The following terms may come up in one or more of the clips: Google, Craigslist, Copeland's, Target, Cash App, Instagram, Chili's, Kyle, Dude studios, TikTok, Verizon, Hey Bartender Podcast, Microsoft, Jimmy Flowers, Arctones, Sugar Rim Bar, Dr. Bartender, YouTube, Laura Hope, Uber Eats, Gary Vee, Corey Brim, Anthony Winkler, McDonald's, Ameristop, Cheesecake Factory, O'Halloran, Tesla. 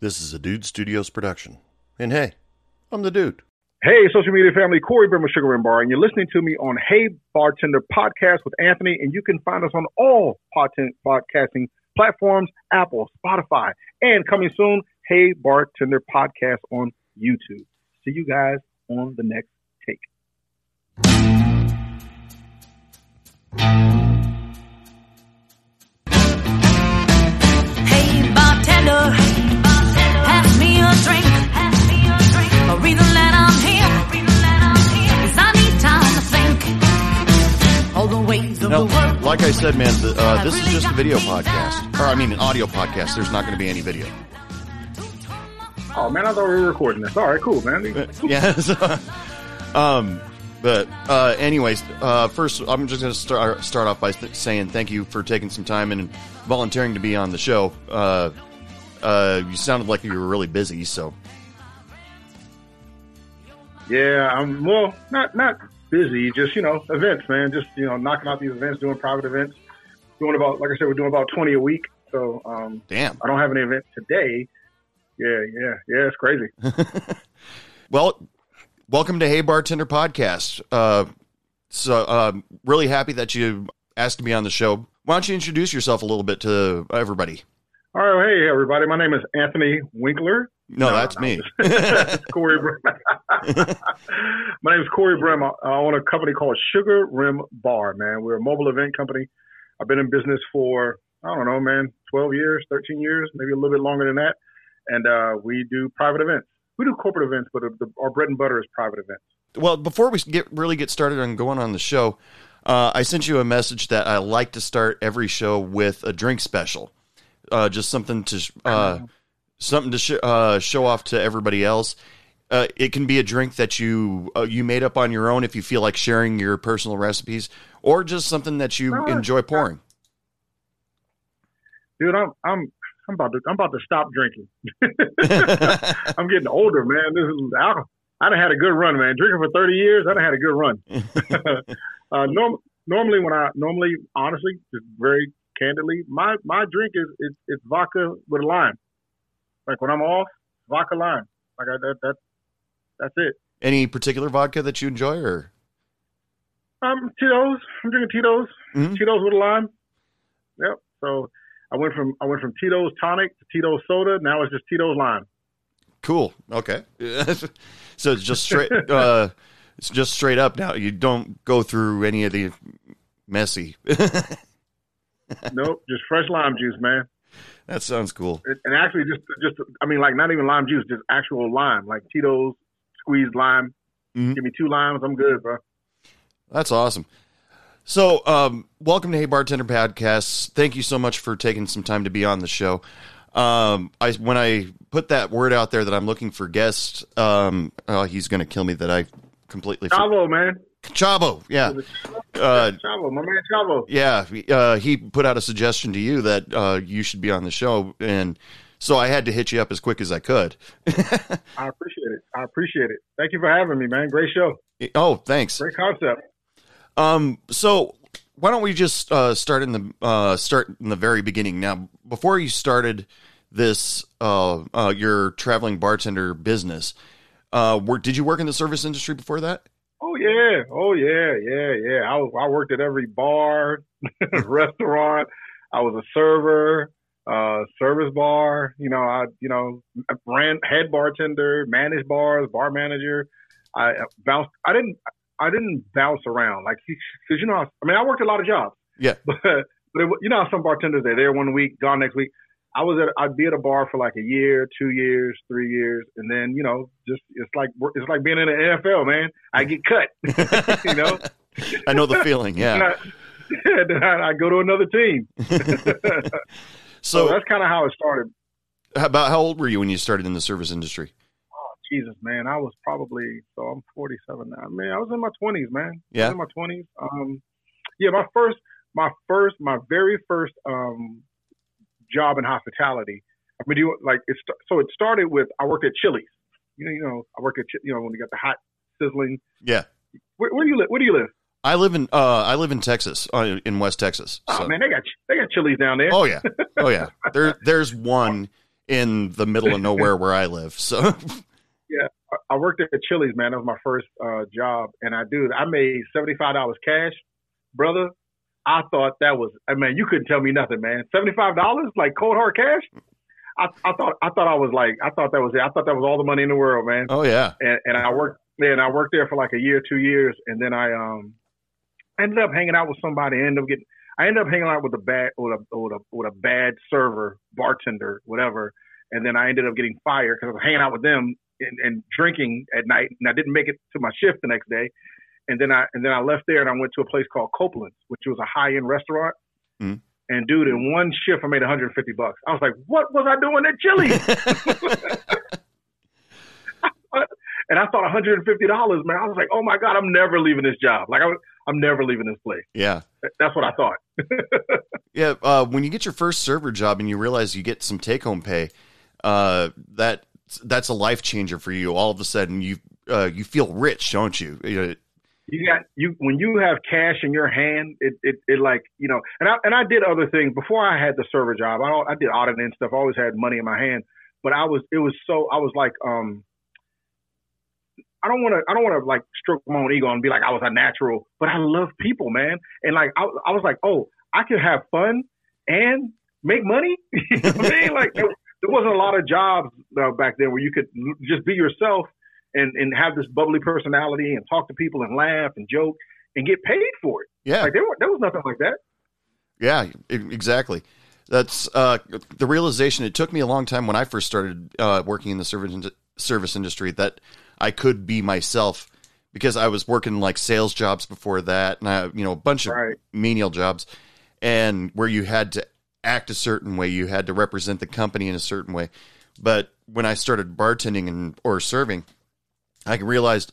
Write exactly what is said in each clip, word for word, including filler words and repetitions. This is a Dude Studios production. And hey, I'm the dude. Hey, social media family, Corey Brim with Sugar Rim Bar, and you're listening to me on Hey Bartender Podcast with Anthony, and you can find us on all podcasting platforms, Apple, Spotify, and coming soon, Hey Bartender Podcast on YouTube. See you guys on the next take. No, like I said, man, the, uh, this is just a video podcast. Or, I mean, an audio podcast. There's not going to be any video. Oh, man, I thought we were recording this. All right, cool, man. But, yeah. So, um, but uh, anyways, uh, first, I'm just going to start, start off by th- saying thank you for taking some time and volunteering to be on the show. Uh, uh, you sounded like you were really busy, so. Yeah, I'm, well, not, not. busy, just, you know, events, man. Just, you know, knocking out these events, doing private events. Doing about, like I said, we're doing about twenty a week. So, um, damn. I don't have any event today. Yeah, yeah, yeah, it's crazy. Well, welcome to Hey Bartender Podcast. Uh, so, um, really happy that you asked me on the show. Why don't you introduce yourself a little bit to everybody? All right, hey, everybody. My name is Anthony Winkler. No, no, that's no. me. It's Corey Brim. My name is Corey Brim. I own a company called Sugar Rim Bar, man. We're a mobile event company. I've been in business for, I don't know, man, twelve years, thirteen years, maybe a little bit longer than that. And uh, we do private events. We do corporate events, but our bread and butter is private events. Well, before we get really get started on going on the show, uh, I sent you a message that I like to start every show with a drink special. Uh, just something to... Uh, Something to sh- uh, show off to everybody else. Uh, it can be a drink that you uh, you made up on your own if you feel like sharing your personal recipes, or just something that you no, enjoy pouring. Dude, I'm I'm I'm about to I'm about to stop drinking. I'm getting older, man. This is I, I done had a good run, man. Drinking for thirty years, I done had a good run. uh, norm, normally, when I normally, honestly, just very candidly, my my drink is it's, it's vodka with a lime. Like when I'm off, vodka lime. Like I, that, that, that's it. Any particular vodka that you enjoy, or? Um, Tito's. I'm drinking Tito's. Mm-hmm. Tito's with a lime. Yep. So I went from I went from Tito's tonic to Tito's soda. Now it's just Tito's lime. Cool. Okay. So it's just straight. uh, it's just straight up now. You don't go through any of the messy. Nope. Just fresh lime juice, man. That sounds cool. And actually, just, just I mean, like, not even lime juice, just actual lime, like Tito's, squeezed lime. Mm-hmm. Give me two limes, I'm good, bro. That's awesome. So, um, welcome to Hey Bartender Podcast. Thank you so much for taking some time to be on the show. Um, I when I put that word out there that I'm looking for guests, um, oh, he's going to kill me that I completely Chavo, for- man. Chavo, yeah. Uh, Chavo, my man Chavo. Yeah, uh, he put out a suggestion to you that uh, you should be on the show, and so I had to hit you up as quick as I could. I appreciate it. I appreciate it. Thank you for having me, man. Great show. Oh, thanks. Great concept. Um, so why don't we just uh, start in the uh, start in the very beginning? Now, before you started this, uh, uh, your traveling bartender business, uh, were, did you work in the service industry before that? Oh, yeah. Oh, yeah, yeah, yeah. I, I worked at every bar, restaurant. I was a server, uh, service bar. You know, I, you know, ran head bartender, managed bars, bar manager. I bounced. I didn't, I didn't bounce around. Like, because, you know, I, I mean, I worked a lot of jobs. Yeah. But, but it, you know, some bartenders, they're there one week, gone next week. I was at, I'd be at a bar for like a year, two years, three years. And then, you know, just, it's like, it's like being in the N F L, man. I get cut, you know? I know the feeling. Yeah. And I, and I, I go to another team. so, so that's kind of how it started. How about how old were you when you started in the service industry? Oh, Jesus, man. I was probably, so I'm forty-seven now, man. I was in my twenties, man. Yeah. I was in my twenties. Um, yeah. My first, my first, my very first, um, job in hospitality. I mean, do you, like it's so it started with I worked at Chili's. You know, you know, I worked at you know when you got the hot sizzling. Yeah. Where, where do you live? Where do you live? I live in uh, I live in Texas, uh, in West Texas. So. Oh man, they got they got Chili's down there. Oh yeah, oh yeah. There there's one in the middle of nowhere where I live. So yeah, I worked at Chili's, man. That was my first uh, job. And I do, I made seventy-five dollars cash, brother. I thought that was, I mean, you couldn't tell me nothing, man. seventy-five dollars, like cold hard cash. I, I thought, I thought I was like, I thought that was it. I thought that was all the money in the world, man. Oh yeah. And, and I worked there and I worked there for like a year, two years. And then I, um, ended up hanging out with somebody, ended up getting, I ended up hanging out with a bad, with a, with a, with a bad server, bartender, whatever. And then I ended up getting fired because I was hanging out with them and, and drinking at night, and I didn't make it to my shift the next day. And then I and then I left there and I went to a place called Copeland's, which was a high end restaurant. Mm. And dude, in one shift, I made one hundred fifty bucks. I was like, "What was I doing at Chili's?" And I thought one hundred fifty dollars, man. I was like, "Oh my God, I'm never leaving this job. Like I was, I'm never leaving this place." Yeah, that's what I thought. Yeah, uh, when you get your first server job and you realize you get some take home pay, uh, that that's a life changer for you. All of a sudden, you uh, you feel rich, don't you? You know, You got you when you have cash in your hand, it, it, it like, you know, and I, and I did other things before I had the server job. I I did auditing and stuff. I always had money in my hand, but I was, it was so, I was like, um, I don't want to, I don't want to like stroke my own ego and be like, I was a natural, but I love people, man. And like, I, I was like, oh, I could have fun and make money. You know what I mean? Like there, there wasn't a lot of jobs uh, back then where you could just be yourself and and have this bubbly personality and talk to people and laugh and joke and get paid for it. Yeah. Like there, were, there was nothing like that. Yeah, exactly. That's uh, the realization. It took me a long time when I first started uh, working in the service, in- service industry that I could be myself, because I was working like sales jobs before that. And I, you know, a bunch right. of menial jobs, and where you had to act a certain way, you had to represent the company in a certain way. But when I started bartending and, or serving, I realized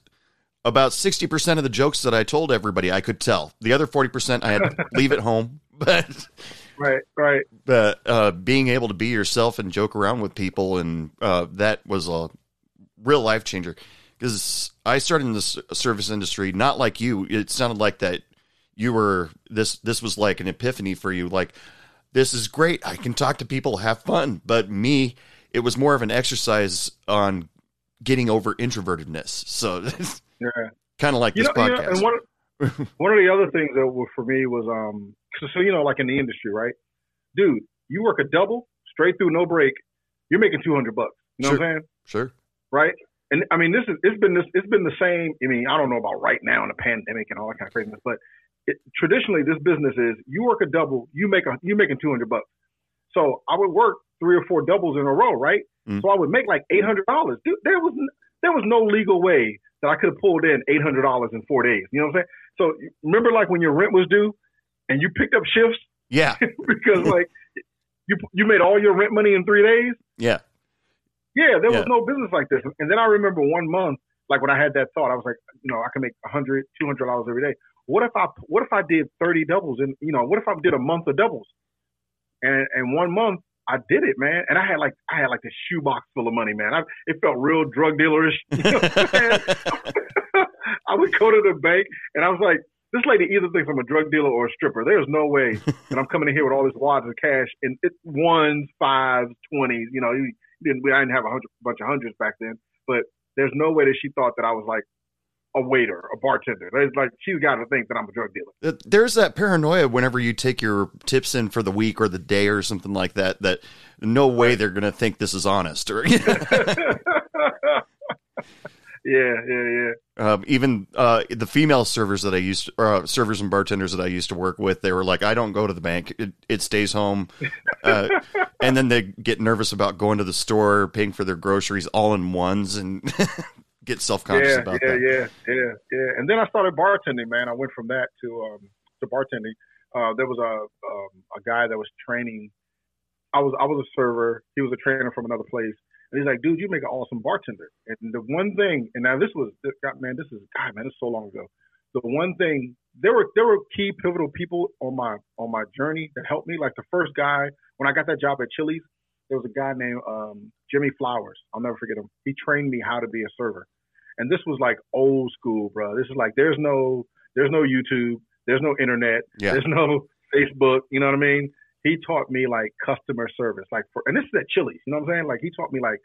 about sixty percent of the jokes that I told everybody, I could tell. The other forty percent I had to leave at home. But right, right. But uh, being able to be yourself and joke around with people, and uh, that was a real life changer, because I started in the service industry not like you. It sounded like that you were this. This was like an epiphany for you. Like, this is great. I can talk to people, have fun. But me, it was more of an exercise on getting over introvertedness. So yeah, kind of like you this know, podcast. You know, and one, one of the other things that were, for me was, um, so, so, you know, like in the industry, right? Dude, you work a double straight through, no break. You're making two hundred bucks. You know sure. what I'm saying? Sure. Right. And I mean, this is, it's been this, it's been the same. I mean, I don't know about right now in the pandemic and all that kind of craziness, but it, traditionally this business is you work a double, you make a, you're making two hundred bucks. So I would work three or four doubles in a row. Right. Mm. So I would make like eight hundred dollars. Dude, there was, there was no legal way that I could have pulled in eight hundred dollars in four days. You know what I'm saying? So remember like when your rent was due and you picked up shifts? Yeah. Because like you, you made all your rent money in three days. Yeah. Yeah. There yeah. was no business like this. And then I remember one month, like when I had that thought, I was like, you know, I can make a hundred, two hundred dollars every day. What if I, what if I did thirty doubles and, you know, what if I did a month of doubles? And, and one month, I did it, man. And I had like, I had like this shoebox full of money, man. I, it felt real drug dealerish. You know what I'm saying? I would go to the bank and I was like, this lady either thinks I'm a drug dealer or a stripper. There's no way that I'm coming in here with all this wads of cash and it's ones, fives, twenties. You know, you didn't, I didn't have a hundred, bunch of hundreds back then, but there's no way that she thought that I was like a waiter, a bartender. There's like, she's got to think that I'm a drug dealer. There's that paranoia whenever you take your tips in for the week or the day or something like that, that no way they're going to think this is honest. Or, you know. Yeah, yeah, yeah. Um, even uh, the female servers that I used to, uh, servers and bartenders that I used to work with, they were like, I don't go to the bank. It, it stays home. Uh, and then they get nervous about going to the store, paying for their groceries all in ones. And get self-conscious yeah, about yeah, that. Yeah, yeah, yeah. And then I started bartending, man. I went from that to um, to bartending. Uh, there was a um, a guy that was training. I was I was a server. He was a trainer from another place. And he's like, dude, you make an awesome bartender. And the one thing, and now this was, God, man, this is, God, man, this is so long ago. The one thing, there were there were key pivotal people on my on my journey that helped me. Like the first guy, when I got that job at Chili's, there was a guy named um, Jimmy Flowers. I'll never forget him. He trained me how to be a server. And this was like old school, bro. This is like, there's no, there's no YouTube. There's no internet. Yeah. There's no Facebook. You know what I mean? he taught me like customer service, like for, and this is at Chili's, you know what I'm saying? Like he taught me like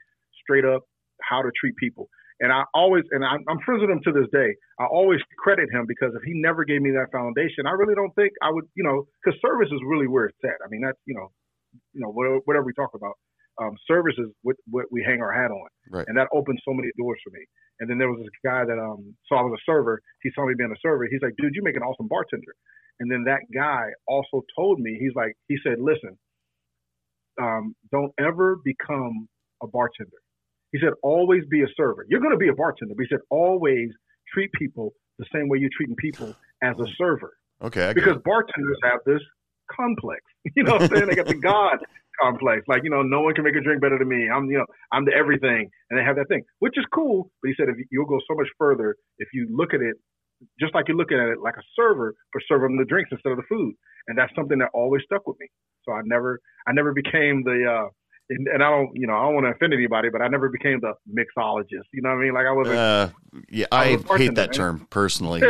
straight up how to treat people. And I always, and I'm, I'm friends with him to this day. I always credit him because if he never gave me that foundation, I really don't think I would, you know, because service is really where it's at. I mean, that's, you know, you know, whatever, whatever we talk about, um, service is what, what we hang our hat on. Right. And that opened so many doors for me. And then there was this guy that, um, so I was a server. He saw me being a server. He's like, dude, you make an awesome bartender. And then that guy also told me, he's like, he said, listen, um, don't ever become a bartender. He said, always be a server. You're going to be a bartender. But he said, always treat people the same way you're treating people as a server. Okay. I because bartenders have this complex, you know what I'm saying? They got the God complex. Like, you know, no one can make a drink better than me. I'm, you know, I'm the everything. And they have that thing, which is cool. But he said, if you'll go so much further if you look at it, just like you're looking at it like a server, but serving the drinks instead of the food. And that's something that always stuck with me. So I never, I never became the, uh, And, and I don't, you know, I don't want to offend anybody, but I never became the mixologist. You know what I mean? Like I wasn't. Uh, yeah, I, was I hate that man. term personally.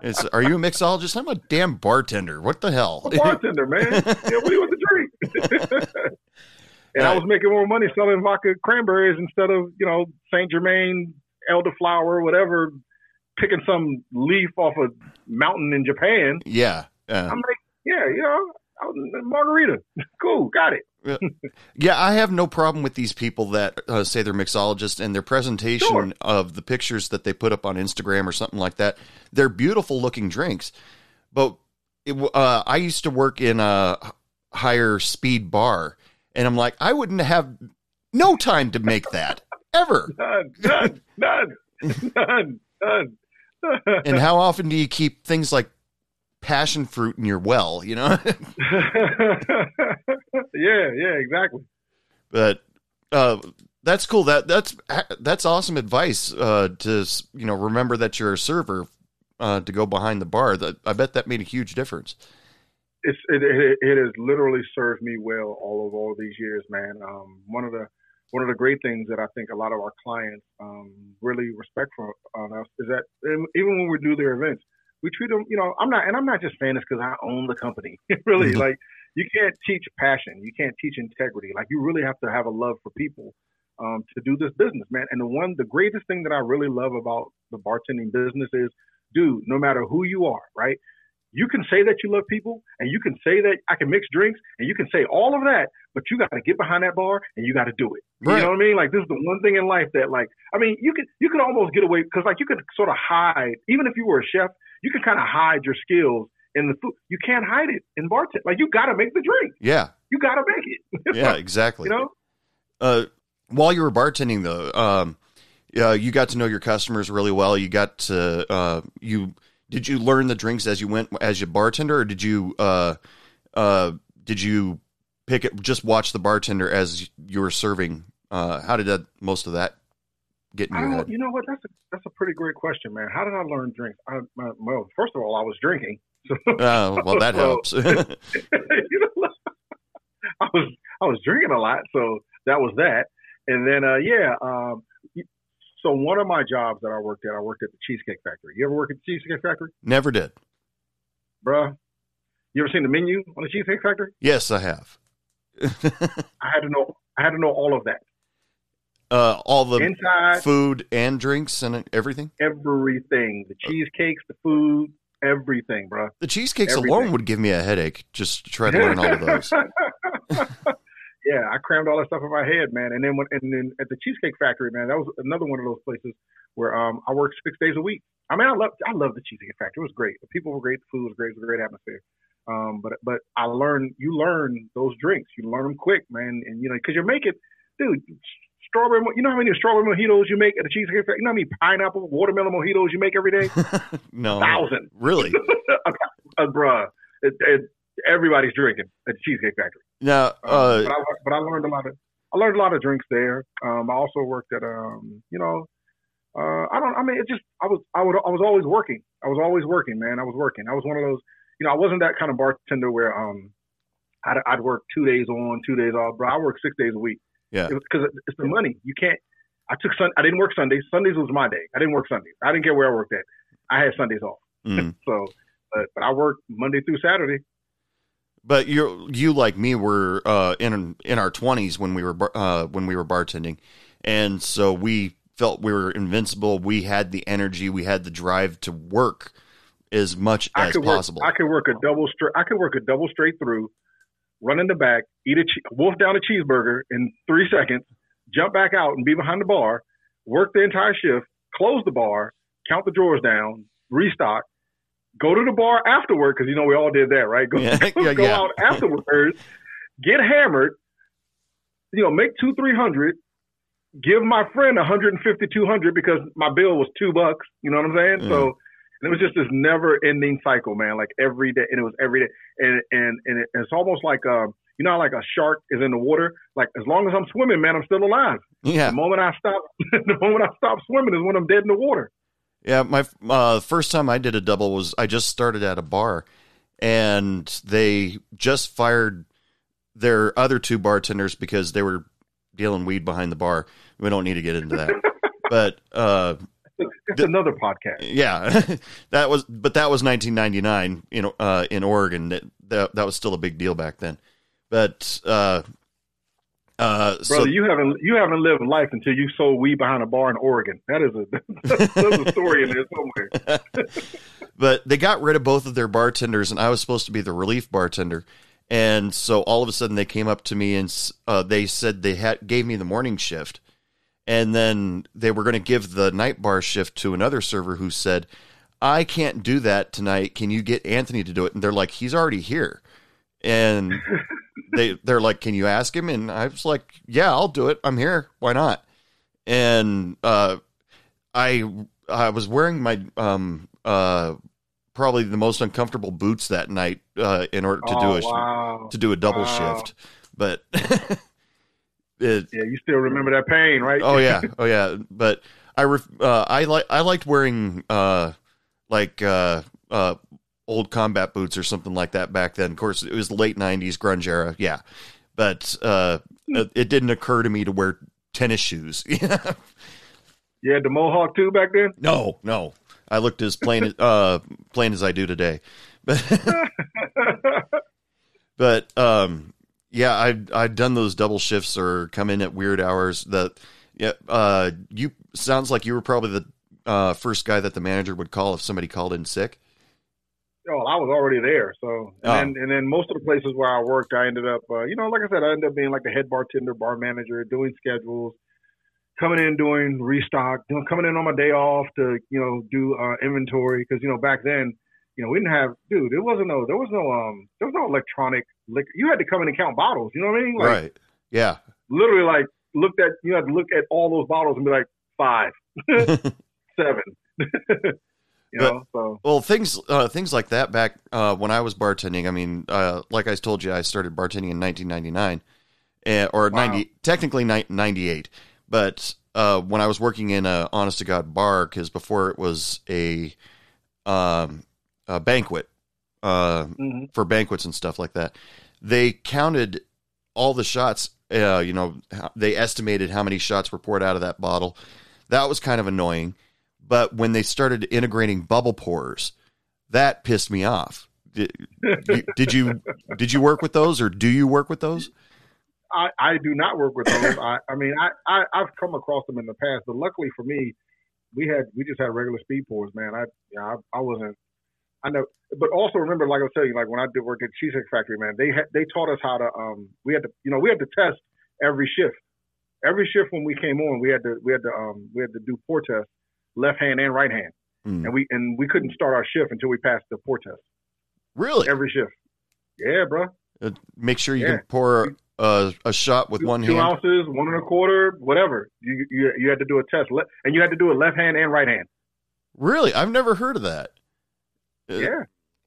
It's, are you a mixologist? I'm a damn bartender. What the hell? I'm a bartender, man. Yeah, what do you want to drink? And uh, I was making more money selling vodka cranberries instead of, you know, Saint Germain, elderflower, whatever, picking some leaf off a mountain in Japan. Yeah. Uh, I'm like, yeah, you know, I was a margarita. Cool. Got it. Yeah, I have no problem with these people that uh, say they're mixologists and their presentation sure. of the pictures that they put up on Instagram or something like that. They're beautiful looking drinks, but it, uh, I used to work in a higher speed bar, and I'm like, I wouldn't have no time to make that ever. None, none, none, none, none. And how often do you keep things like passion fruit in your well, you know? Yeah, yeah, exactly. But uh, that's cool. That that's that's awesome advice uh, to, you know, remember that you're a server uh, to go behind the bar. That I bet that made a huge difference. It's it, it, it has literally served me well all of all these years, man. Um, one of the one of the great things that I think a lot of our clients um, really respect for on us is that even when we do their events, we treat them. You know, I'm not, and I'm not just saying this because I own the company. Really, mm-hmm. like. You can't teach passion. You can't teach integrity. Like you really have to have a love for people um, to do this business, man. And the one, the greatest thing that I really love about the bartending business is, dude, no matter who you are, right? You can say that you love people and you can say that I can mix drinks and you can say all of that, but you got to get behind that bar and you got to do it. Right. You know what I mean? Like this is the one thing in life that like, I mean, you can, you can almost get away because like you could sort of hide, even if you were a chef, you can kind of hide your skills in the food. You can't hide it in bartending. Like you got to make the drink. Yeah. You got to make it. Yeah, exactly. You know, uh, while you were bartending though, um, uh, you got to know your customers really well. You got to, uh, you, did you learn the drinks as you went as your bartender or did you, uh, uh, did you pick it, just watch the bartender as you were serving? Uh, how did that, most of that get in your head? You know what? That's a, that's a pretty great question, man. How did I learn drinks? I, my, well, first of all, I was drinking. So, oh, well, that so, helps. You know, I was I was drinking a lot, so that was that. And then, uh, yeah, um, so one of my jobs that I worked at, I worked at the Cheesecake Factory. You ever work at the Cheesecake Factory? Never did. Bruh, you ever seen the menu on the Cheesecake Factory? Yes, I have. I had to know I had to know all of that. Uh, all the Inside, food and drinks and everything? Everything. The cheesecakes, the food. Everything, bro. The cheesecakes Everything. alone would give me a headache just to try to learn all of those. Yeah, I crammed all that stuff in my head, man. And then when, and then at the Cheesecake Factory, man, that was another one of those places where um, I worked six days a week. I mean, I loved, I loved the Cheesecake Factory. It was great. The people were great. The food was great. It was a great atmosphere. Um, but but I learned, you learn those drinks. You learn them quick, man. And, you know, because you're making, dude, strawberry, you know how many strawberry mojitos you make at the Cheesecake Factory? You know how many pineapple, watermelon mojitos you make every day? No. A thousand. Really? uh, bruh. It, it, everybody's drinking at the Cheesecake Factory. Now, uh, um, but, I, but I learned a lot of, I learned a lot of drinks there. Um, I also worked at, um, you know, uh, I don't, I mean, it just, I was, I would, I was always working. I was always working, man. I was working. I was one of those, you know, I wasn't that kind of bartender where, um, I'd, I'd work two days on, two days off, bro. I worked six days a week. Yeah, because it it's the money. You can't. I took Sun. I didn't work Sundays. Sundays was my day. I didn't work Sundays. I didn't care where I worked at. I had Sundays off. Mm. so, but, but I worked Monday through Saturday. But you, you like me, were uh, in in our twenties when we were uh, when we were bartending, and so we felt we were invincible. We had the energy, we had the drive to work as much I as could possible. Work, I could work a double straight. I could work a double straight through, run in the back, eat a che- wolf down a cheeseburger in three seconds, jump back out and be behind the bar, work the entire shift, close the bar, count the drawers down, restock. Go to the bar afterward, because, you know, we all did that, right? Go, yeah, go, yeah, go yeah. out afterwards, get hammered, you know, make two, three hundred, give my friend one fifty, two hundred because my bill was two bucks. You know what I'm saying? Mm. So and it was just this never ending cycle, man, like every day. And it was every day. And and, and it, it's almost like, um, you know, how like a shark is in the water. Like, as long as I'm swimming, man, I'm still alive. Yeah. The moment I stop, the moment I stop swimming is when I'm dead in the water. Yeah, my uh, first time I did a double was I just started at a bar, and they just fired their other two bartenders because they were dealing weed behind the bar. We don't need to get into that, but uh, it's th- another podcast. Yeah, that was, but that was nineteen ninety-nine, you know, uh, in Oregon. That, that that was still a big deal back then. But uh, uh, brother, so, you haven't you haven't lived life until you sold weed behind a bar in Oregon. That is a, that's a story in there somewhere. But they got rid of both of their bartenders, and I was supposed to be the relief bartender. And so all of a sudden, they came up to me and uh, they said they had gave me the morning shift, and then they were going to give the night bar shift to another server who said, "I can't do that tonight. Can you get Anthony to do it?" And they're like, "He's already here," and. They, they're like, "Can you ask him?" And I was like, "Yeah, I'll do it. I'm here. Why not?" And, uh, I, I was wearing my, um, uh, probably the most uncomfortable boots that night, uh, in order to oh, do a, wow. to do a double wow. shift. But it, yeah, you still remember that pain, right? Oh yeah. Oh yeah. But I, ref, uh, I like, I liked wearing, uh, like, uh, uh, old combat boots or something like that back then. Of course, it was the late nineties grunge era. Yeah. But uh, it didn't occur to me to wear tennis shoes. You had the mohawk too back then? No, no. I looked as plain, uh, plain as I do today. But, but um, yeah, I've, I've done those double shifts or come in at weird hours. That, yeah, uh, you sounds like you were probably the uh, first guy that the manager would call if somebody called in sick. Oh, I was already there. So, and, oh. then, and then most of the places where I worked, I ended up, uh, you know, like I said, I ended up being like the head bartender, bar manager, doing schedules, coming in, doing restock, you know, coming in on my day off to, you know, do uh, inventory. Because, you know, back then, you know, we didn't have, dude, it wasn't no, there was no, um, there was no electronic liquor. You had to come in and count bottles. You know what I mean? Like, right. Yeah. Literally, like, looked at, you had to look at all those bottles and be like, five, seven. You know, but, so. Well, things uh, things like that back uh, when I was bartending. I mean, uh, like I told you, I started bartending in nineteen ninety-nine, uh, or wow. ninety technically ninety-eight. But uh, when I was working in a honest to God bar, because before it was a um, a banquet uh, mm-hmm. for banquets and stuff like that, they counted all the shots. Uh, you know, they estimated how many shots were poured out of that bottle. That was kind of annoying. But when they started integrating bubble pourers, that pissed me off. Did, did you did you work with those, or do you work with those? I, I do not work with those. I, I mean, I, I I've come across them in the past, but luckily for me, we had we just had regular speed pours, man. I yeah, I, I wasn't. I know, but also remember, like I was telling you, like when I did work at Cheesecake Factory, man, they had, they taught us how to um we had to you know we had to test every shift, every shift when we came on, we had to we had to um we had to do pour tests. Left hand and right hand, mm. and we and we couldn't start our shift until we passed the pour test. Really? Every shift. Yeah, bro. Uh, make sure you yeah. can pour a, a shot with two, one two hand. Two ounces, one and a quarter, whatever. You you you had to do a test, le- and you had to do it left hand and right hand. Really? I've never heard of that. Yeah.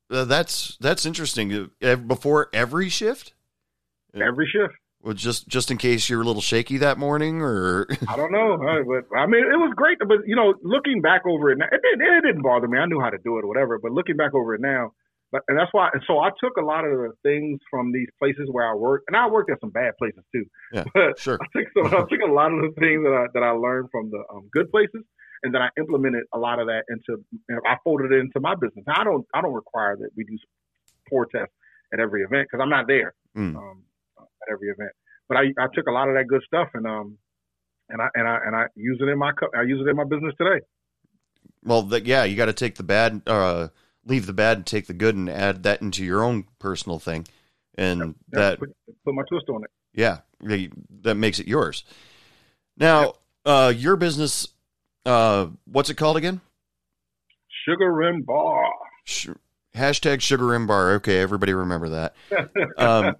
Uh, that's that's interesting. Before every shift? Every shift. Well, just, just in case you were a little shaky that morning, or I don't know, but I mean, it was great. But you know, looking back over it now, it didn't, it didn't bother me. I knew how to do it or whatever. But looking back over it now, but and that's why. And so I took a lot of the things from these places where I worked, and I worked at some bad places too. Yeah, but sure. I took some, I took a lot of the things that I that I learned from the um, good places, and then I implemented a lot of that into. You know, I folded it into my business. Now, I don't I don't require that we do pour tests at every event because I'm not there mm. um, at every event. But I, I took a lot of that good stuff and um and I and I and I use it in my I use it in my business today. Well, the, yeah, you got to take the bad, uh, leave the bad, and take the good, and add that into your own personal thing, and yeah, that put, put my twist on it. Yeah, they, that makes it yours. Now, uh, your business, uh, what's it called again? Sugar Rim Bar. Sh- hashtag Sugar Rim Bar. Okay, everybody remember that. um,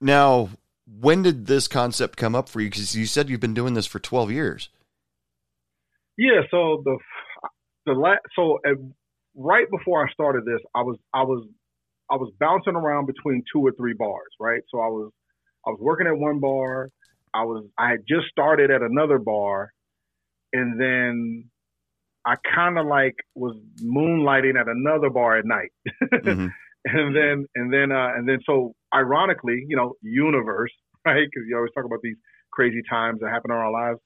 now, when did this concept come up for you? Because you said you've been doing this for twelve years. Yeah, so the the last, so uh, right before I started this, I was I was I was bouncing around between two or three bars, right? So I was I was working at one bar. I was I had just started at another bar, and then I kind of like was moonlighting at another bar at night, mm-hmm. and then and then uh, and then so ironically, you know, universe, right? Because you always talk about these crazy times that happen in our lives.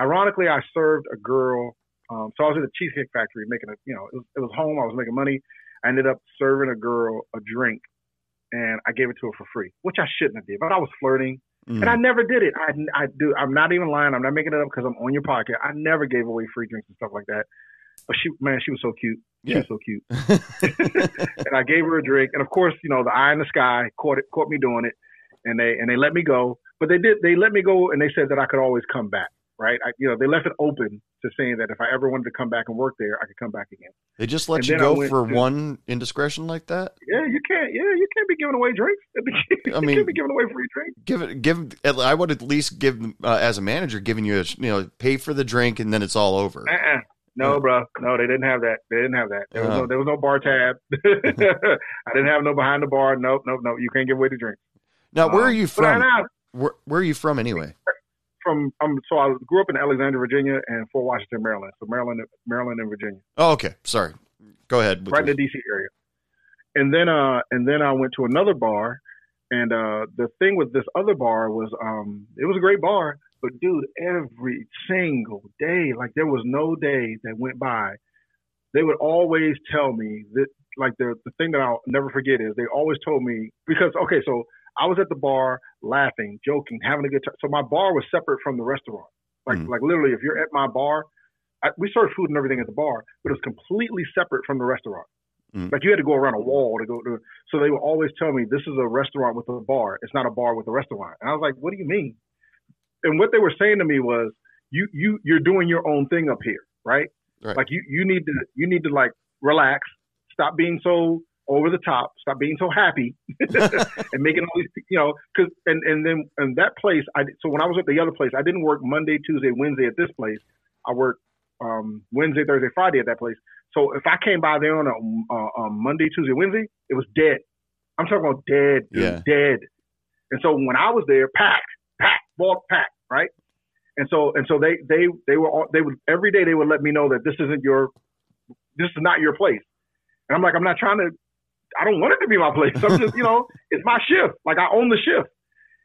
Ironically, I served a girl. Um, so I was at the Cheesecake Factory making a, you know, it was, it was home. I was making money. I ended up serving a girl a drink, and I gave it to her for free, which I shouldn't have did, but I was flirting. Mm. And I never did it. I, I do. I'm not even lying. I'm not making it up because I'm on your podcast. I never gave away free drinks and stuff like that. But she, man, she was so cute. She yeah. was so cute. And I gave her a drink. And of course, you know, the eye in the sky caught it, caught me doing it. And they, and they let me go, but they did, they let me go. And they said that I could always come back. Right. I, you know, they left it open to saying that if I ever wanted to come back and work there, I could come back again. They just let and you go for to, one indiscretion like that? Yeah, you can't. Yeah, you can't be giving away drinks. You I mean, can't be giving away free drinks. Give it. Give. I would at least give uh, as a manager giving you a you know pay for the drink and then it's all over. Uh-uh. No, yeah. bro. No, they didn't have that. They didn't have that. There was, uh-huh. no, there was no bar tab. I didn't have no behind the bar. Nope. Nope. Nope. You can't give away the drink. Now, where um, are you from? Where, where are you from anyway? From um, so I grew up in Alexandria, Virginia, and Fort Washington, Maryland. So Maryland, Maryland, and Virginia. Oh, okay. Sorry. Go ahead. Right in the D C area. And then, uh, and then I went to another bar, and uh, the thing with this other bar was, um, it was a great bar, but dude, every single day, like there was no day that went by. They would always tell me that, like the the thing that I'll never forget is they always told me because okay, so. I was at the bar laughing, joking, having a good time. So my bar was separate from the restaurant. Like, mm. like literally, if you're at my bar, I, we served food and everything at the bar, but it was completely separate from the restaurant. Mm. Like you had to go around a wall to go to. So they would always tell me, this is a restaurant with a bar. It's not a bar with a restaurant. And I was like, what do you mean? And what they were saying to me was, you, you, you're doing your own thing up here, right? right. Like you, you need to, you need to like relax, stop being so over the top, stop being so happy and making all these, you know, cause, and, and then, and that place, I, so when I was at the other place, I didn't work Monday, Tuesday, Wednesday at this place. I worked um, Wednesday, Thursday, Friday at that place. So if I came by there on a, uh, a Monday, Tuesday, Wednesday, it was dead. I'm talking about dead, dude, yeah. dead. And so when I was there, packed, packed, ball packed, right? And so, and so they, they, they were all, they would, every day they would let me know that this isn't your, this is not your place. And I'm like, I'm not trying to, I don't want it to be my place. I'm just, you know, it's my shift. Like I own the shift.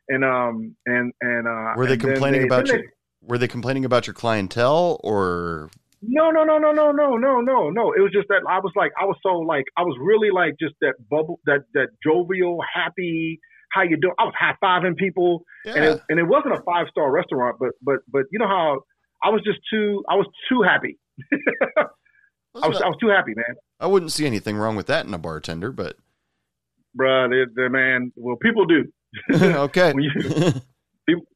And, um, and, and, uh, were they complaining they, about, your, they, were they complaining about your clientele or? No, no, no, no, no, no, no, no, no. It was just that I was like, I was so like, I was really like just that bubble, that, that jovial, happy, how you doing? I was high fiving people yeah. and, it, and it wasn't a five-star restaurant, but, but, but you know how I was just too, I was too happy. I was, I was too happy, man. I wouldn't see anything wrong with that in a bartender, but. Bruh, they're, they're, man, well, people do. okay. you,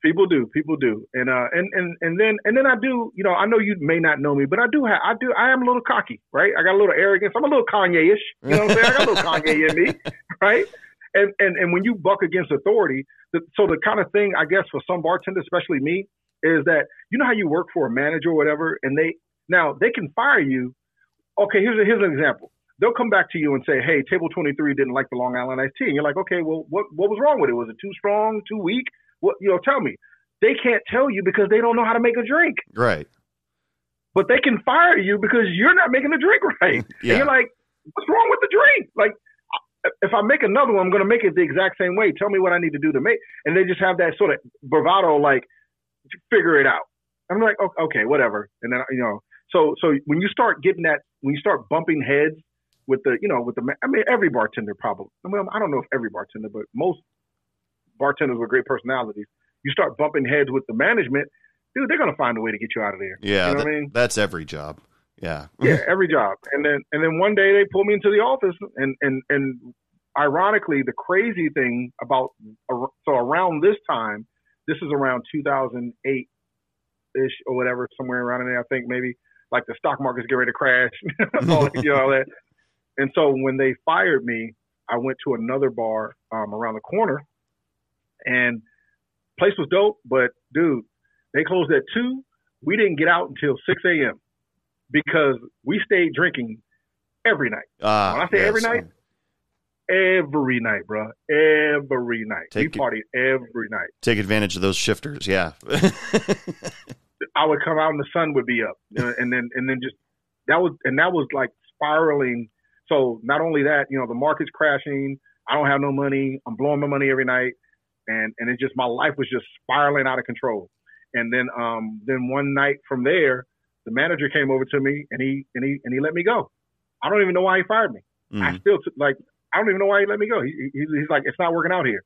people do, people do. And, uh, and, and, and then, and then I do, you know, I know you may not know me, but I do have, I do, I am a little cocky, right? I got a little arrogance. I'm a little Kanye-ish. You know what I'm saying? I got a little Kanye in me, right? And, and, and when you buck against authority, the, so the kind of thing, I guess, for some bartenders, especially me, is that, you know how you work for a manager or whatever, and they, now they can fire you. Okay, here's a, here's an example. They'll come back to you and say, "Hey, table twenty-three didn't like the Long Island iced tea." And you're like, "Okay, well, what what was wrong with it? Was it too strong, too weak? What you know? Tell me." They can't tell you because they don't know how to make a drink. Right. But they can fire you because you're not making the drink right. yeah. And you're like, "What's wrong with the drink?" Like, if I make another one, I'm going to make it the exact same way. Tell me what I need to do to make. And they just have that sort of bravado, like, figure it out. I'm like, "Okay, whatever." And then you know. So so when you start getting that, when you start bumping heads with the, you know, with the, I mean, every bartender probably, I mean, I don't know if every bartender, but most bartenders with great personalities, you start bumping heads with the management, dude, they're going to find a way to get you out of there. Yeah. You know that, what I mean? That's every job. Yeah. Yeah. Every job. And then, and then one day they pull me into the office and, and, and ironically, the crazy thing about, so around this time, this is around two thousand eight ish or whatever, somewhere around in there, I think maybe like the stock market's getting ready to crash, all that, you know, all that. And so when they fired me, I went to another bar um, around the corner and place was dope, but dude, they closed at two. We didn't get out until six a.m. because we stayed drinking every night. Uh, when I say yes. every night, every night, bro. Every night. Take, we partied every night. Take advantage of those shifters, yeah. I would come out and the sun would be up. And then and then just that was and that was like spiraling. So not only that, you know, the market's crashing, I don't have no money, I'm blowing my money every night. And and it just my life was just spiraling out of control. And then um then one night from there, the manager came over to me and he and he and he let me go. I don't even know why he fired me. Mm-hmm. I still t- like I don't even know why he let me go. He, he, he's like, it's not working out here.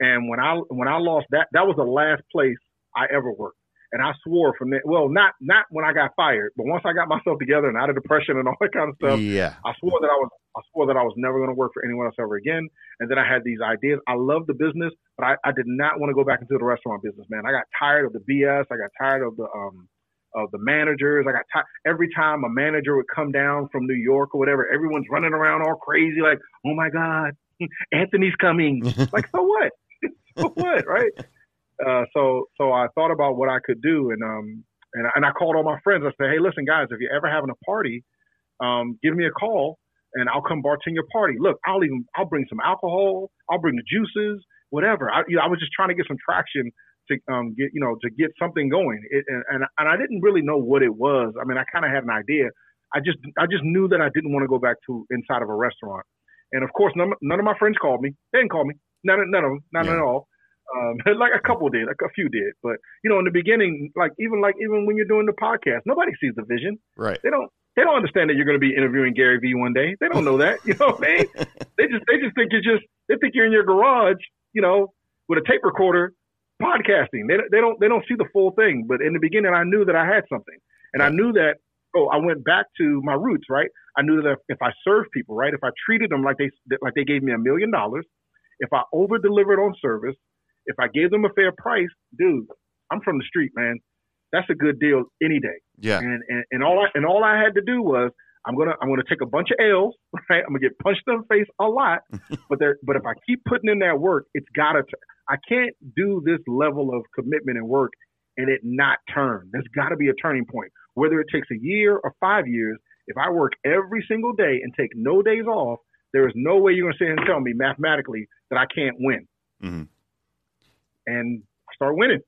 And when I when I lost that, that was the last place I ever worked. And I swore from that. Well, not not when I got fired, but once I got myself together and out of depression and all that kind of stuff, yeah. I swore that I was I swore that I was never going to work for anyone else ever again. And then I had these ideas. I loved the business, but I, I did not want to go back into the restaurant business, man. I got tired of the B S. I got tired of the um of the managers. I got tired. Every time a manager would come down from New York or whatever, everyone's running around all crazy, like, oh my God, Anthony's coming. Like, so what? So what, right? Uh, so, so I thought about what I could do, and um, and I, and I called all my friends. I said, "Hey, listen, guys, if you're ever having a party, um, give me a call, and I'll come bartend your party. Look, I'll even I'll bring some alcohol, I'll bring the juices, whatever." I, you know, I was just trying to get some traction to um, get you know to get something going, it, and, and and I didn't really know what it was. I mean, I kind of had an idea. I just I just knew that I didn't want to go back to inside of a restaurant, and of course, none none of my friends called me. They didn't call me. None none of them. None yeah. at all. Um, like a couple did, like a few did, but you know, in the beginning, like even like even when you're doing the podcast, nobody sees the vision. Right? They don't. They don't understand that you're going to be interviewing Gary Vee one day. They don't know that. You know what I mean? They just they just think you're just they think you're in your garage, you know, with a tape recorder, podcasting. They they don't they don't see the full thing. But in the beginning, I knew that I had something, and I knew that. Oh, I went back to my roots, right? I knew that if I served people, right, if I treated them like they like they gave me a million dollars, if I over delivered on service. If I gave them a fair price, dude, I'm from the street, man. That's a good deal any day. Yeah. And and, and all I and all I had to do was I'm gonna I'm gonna take a bunch of L's, right? I'm gonna get punched in the face a lot, but there but if I keep putting in that work, it's gotta. T- I can't do this level of commitment and work and it not turn. There's got to be a turning point, whether it takes a year or five years. If I work every single day and take no days off, there is no way you're gonna sit here and tell me mathematically that I can't win. Mm-hmm. And I start winning.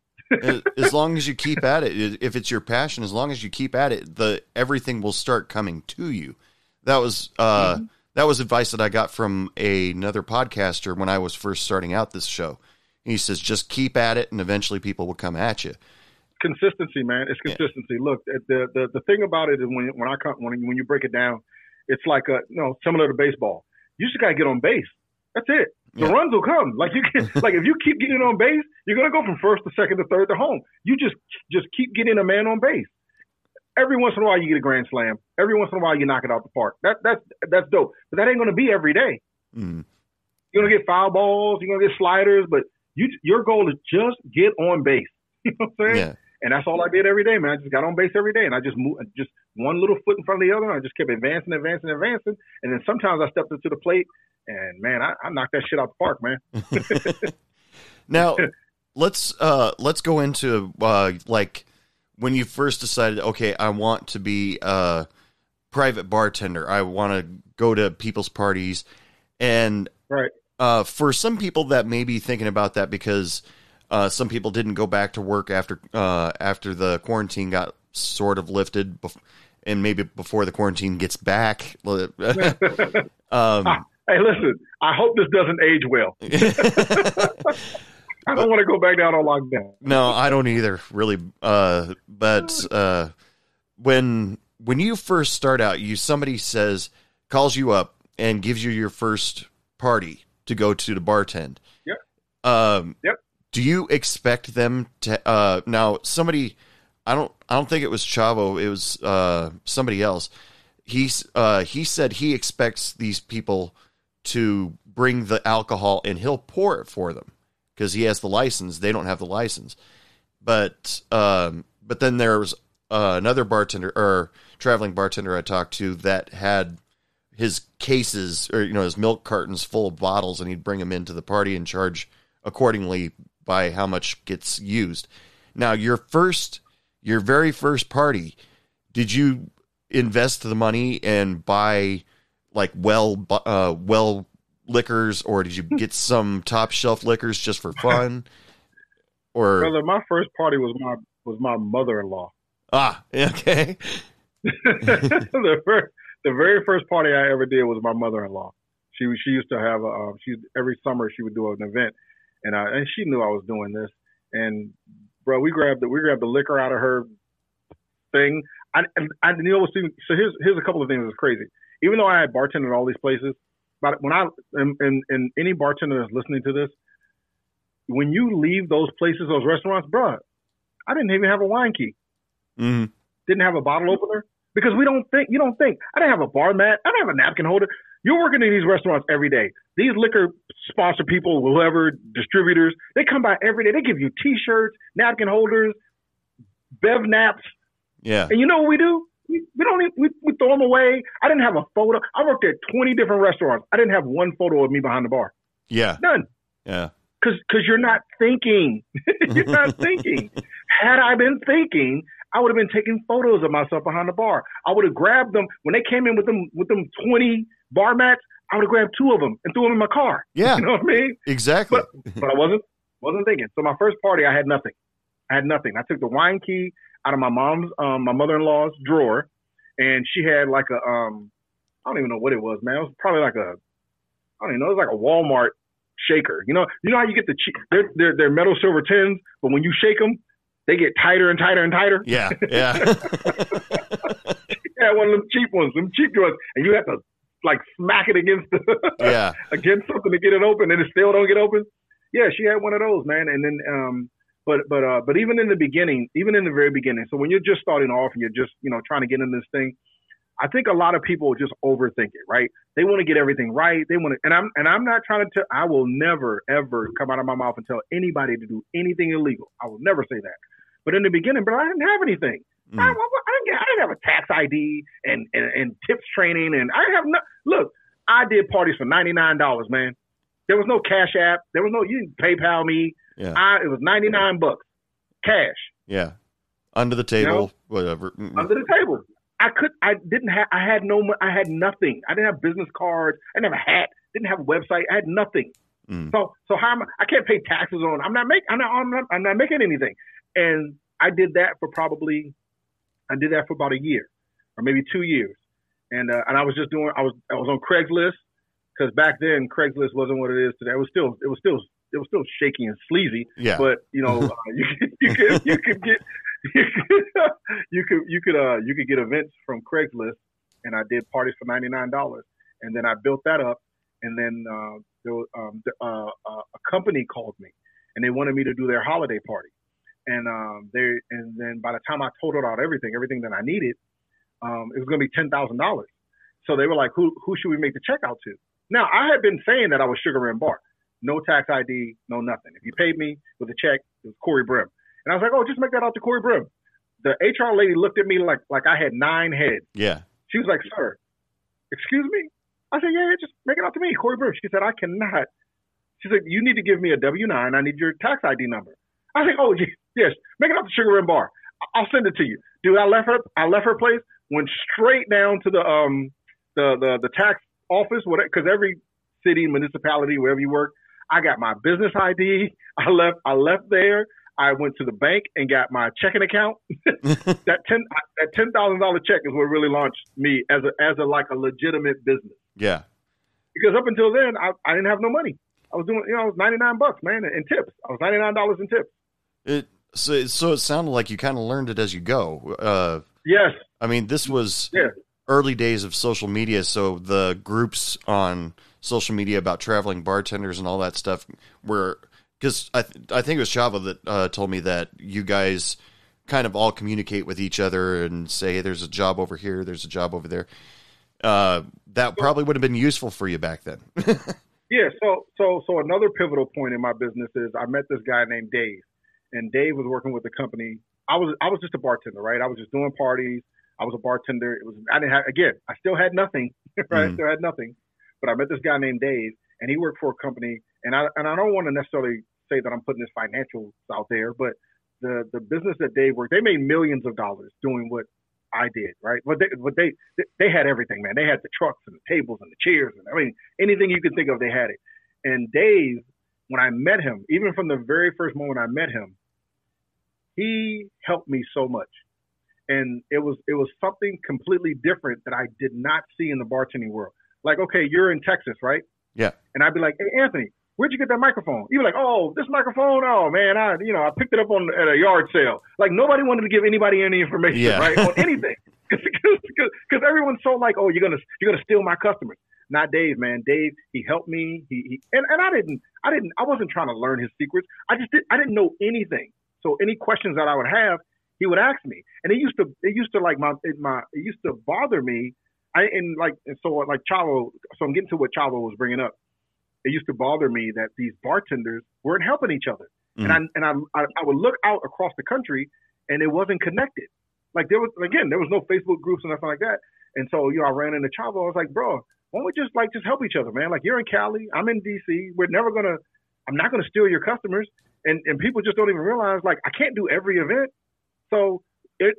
As long as you keep at it, if it's your passion, as long as you keep at it, the everything will start coming to you. That was uh, mm-hmm. that was advice that I got from a, another podcaster when I was first starting out this show. He says, just keep at it, and eventually people will come at you. Consistency, man. It's consistency. Yeah. Look, the, the the thing about it is when when I when when you break it down, it's like a you know similar to baseball. You just gotta get on base. That's it. The yeah. runs will come. Like you can, like if you keep getting on base, you're gonna go from first to second to third to home. You just just keep getting a man on base. Every once in a while, you get a grand slam. Every once in a while, you knock it out the park. That that's that's dope. But that ain't gonna be every day. Mm. You're gonna get foul balls. You're gonna get sliders. But you your goal is just get on base. You know what I'm saying? Yeah. And that's all I did every day, man. I just got on base every day, and I just moved, just one little foot in front of the other, and I just kept advancing, advancing, advancing. And then sometimes I stepped into the plate. And man, I, I knocked that shit out the park, man. Now, let's uh, let's go into uh, like when you first decided, okay, I want to be a private bartender. I want to go to people's parties, and right uh, for some people that may be thinking about that because uh, some people didn't go back to work after uh, after the quarantine got sort of lifted, bef- and maybe before the quarantine gets back. um, Hey, listen, I hope this doesn't age well. I don't want to go back down on lockdown. No, I don't either, really. Uh, but uh, when when you first start out, you somebody says, calls you up and gives you your first party to go to to bartend. Yep. Um, yep. Do you expect them to, uh, now somebody, I don't, I don't think it was Chavo. It was, uh, somebody else. He's, uh, he said he expects these people to bring the alcohol and he'll pour it for them because he has the license. They don't have the license, but, um, but then there was uh, another bartender or traveling bartender I talked to that had his cases or, you know, his milk cartons full of bottles and he'd bring them into the party and charge accordingly by how much gets used. Now your first, your very first party, did you invest the money and buy like well, uh, well liquors, or did you get some top shelf liquors just for fun? Or brother, my first party was my, was my mother-in-law. Ah, okay. the, first, the very first party I ever did was my mother-in-law. She she used to have a, um, she every summer she would do an event, and I, and she knew I was doing this. And bro, we grabbed the, we grabbed the liquor out of her thing. I I you know so here's here's a couple of things that's crazy. Even though I had bartended at all these places, but when I and, and, and any bartender that's listening to this, when you leave those places, those restaurants, bro, I didn't even have a wine key. Mm-hmm. Didn't have a bottle opener because we don't think, you don't think. I didn't have a bar mat. I didn't have a napkin holder. You're working in these restaurants every day. These liquor sponsor people, whoever, distributors, they come by every day. They give you T-shirts, napkin holders, bev naps. Yeah. And you know what we do? We, we don't even, we, we throw them away. I didn't have a photo. I worked at twenty different restaurants. I didn't have one photo of me behind the bar. Yeah. None. Yeah. Because because you're not thinking. You're not thinking. Had I been thinking, I would have been taking photos of myself behind the bar. I would have grabbed them. When they came in with them with them twenty bar mats, I would have grabbed two of them and threw them in my car. Yeah. You know what I mean? Exactly. But, but I wasn't wasn't thinking. So my first party, I had nothing. I had nothing. I took the wine key out of my mom's, um, my mother-in-law's drawer, and she had like a, um, I don't even know what it was, man. It was probably like a, I don't even know, it was like a Walmart shaker. You know, you know how you get the cheap, they're, they're, they're metal silver tins, but when you shake them, they get tighter and tighter and tighter. Yeah, yeah. Yeah, one of them cheap ones, them cheap ones, and you have to like smack it against the yeah. against something to get it open, and it still don't get open. Yeah, she had one of those, man. And then, um, but but uh, but even in the beginning, even in the very beginning, so when you're just starting off and you're just you know trying to get into this thing, I think a lot of people just overthink it, right? They want to get everything right. They want to, and I'm and I'm not trying to. T- I will never ever come out of my mouth and tell anybody to do anything illegal. I will never say that. But in the beginning, but I didn't have anything. Mm. I, I, I, didn't, I didn't have a tax I D and, and, and tips training, and I have no. Look, I did parties for ninety-nine dollars, man. There was no Cash App. There was no you didn't PayPal me. Yeah. I, it was ninety-nine bucks, cash. Yeah, under the table, you know? Whatever. Under the table. I could. I didn't have. I had no. I had nothing. I didn't have business cards. I didn't have a hat. Didn't have a website. I had nothing. Mm. So, so how am I? I can't pay taxes on. I'm not making. I'm not, I'm not. I'm not making anything. And I did that for probably. I did that for about a year, or maybe two years, and uh, and I was just doing. I was I was on Craigslist because back then Craigslist wasn't what it is today. It was still. It was still. It was still shaky and sleazy. Yeah. But you know, uh, you could, you could you could get. You could, you could you could uh you could get events from Craigslist, and I did parties for ninety-nine dollars, and then I built that up, and then uh, there was, um, uh, uh, a company called me, and they wanted me to do their holiday party, and um they and then by the time I totaled out everything everything that I needed, um it was gonna be ten thousand dollars, so they were like, who who should we make the check out to? Now I had been saying that I was Sugar Rim Bar, no tax I D, no nothing. If you paid me with a check, it was Corey Brim. And I was like, oh, just make that out to Corey Brim. The H R lady looked at me like like I had nine heads. Yeah. She was like, sir, excuse me? I said, yeah, yeah, just make it out to me, Corey Brim. She said, I cannot. She said, you need to give me a W nine. I need your tax I D number. I said, oh, yes, make it out to Sugar Rim Bar. I'll send it to you. Dude, I left her I left her place, went straight down to the um the the, the tax office, because every city, municipality, wherever you work, I got my business I D. I left I left there. I went to the bank and got my checking account. that ten that ten thousand dollar check is what really launched me as a as a like a legitimate business. Yeah. Because up until then, I, I didn't have no money. I was doing, you know, I was ninety nine bucks, man, in tips. I was ninety nine dollars in tips. It so so it sounded like you kind of learned it as you go. Uh, yes. I mean, this was yeah. early days of social media, so the groups on social media about traveling bartenders and all that stuff were, because I, th- I think it was Chavo that uh, told me that you guys kind of all communicate with each other and say, hey, there's a job over here, there's a job over there. Uh, that probably would have been useful for you back then. Yeah, so so so another pivotal point in my business is I met this guy named Dave, and Dave was working with the company. I was I was just a bartender, right? I was just doing parties. I was a bartender. It was I didn't have again. I still had nothing, right? Mm. I still had nothing, but I met this guy named Dave, and he worked for a company. And I and I don't want to necessarily say that I'm putting his financials out there, but the the business that Dave worked, they made millions of dollars doing what I did, right? But they, but they, they had everything, man. They had the trucks and the tables and the chairs, and I mean, anything you could think of, they had it. And Dave, when I met him, even from the very first moment I met him, he helped me so much. And it was, it was something completely different that I did not see in the bartending world. Like, okay, you're in Texas, right? Yeah. And I'd be like, hey, Anthony, where'd you get that microphone? You'd be like, oh, this microphone, oh man, I, you know, I picked it up on at a yard sale. Like nobody wanted to give anybody any information, yeah. right, on anything, because everyone's so like, oh, you're gonna you're gonna steal my customers. Not Dave, man. Dave, he helped me. He, he and, and I didn't, I didn't, I wasn't trying to learn his secrets. I just did, I didn't know anything. So any questions that I would have, he would ask me. And it used to, it used to like my, it, my, it used to bother me. I and like and so like Chavo. So I'm getting to what Chavo was bringing up. It used to bother me that these bartenders weren't helping each other. Mm-hmm. And I and I, I would look out across the country and it wasn't connected. Like there was, again, there was no Facebook groups and nothing like that. And so, you know, I ran into Chavo. I was like, bro, why don't we just like, just help each other, man? Like you're in Cali, I'm in D C. We're never going to, I'm not going to steal your customers. And, and people just don't even realize, like, I can't do every event. So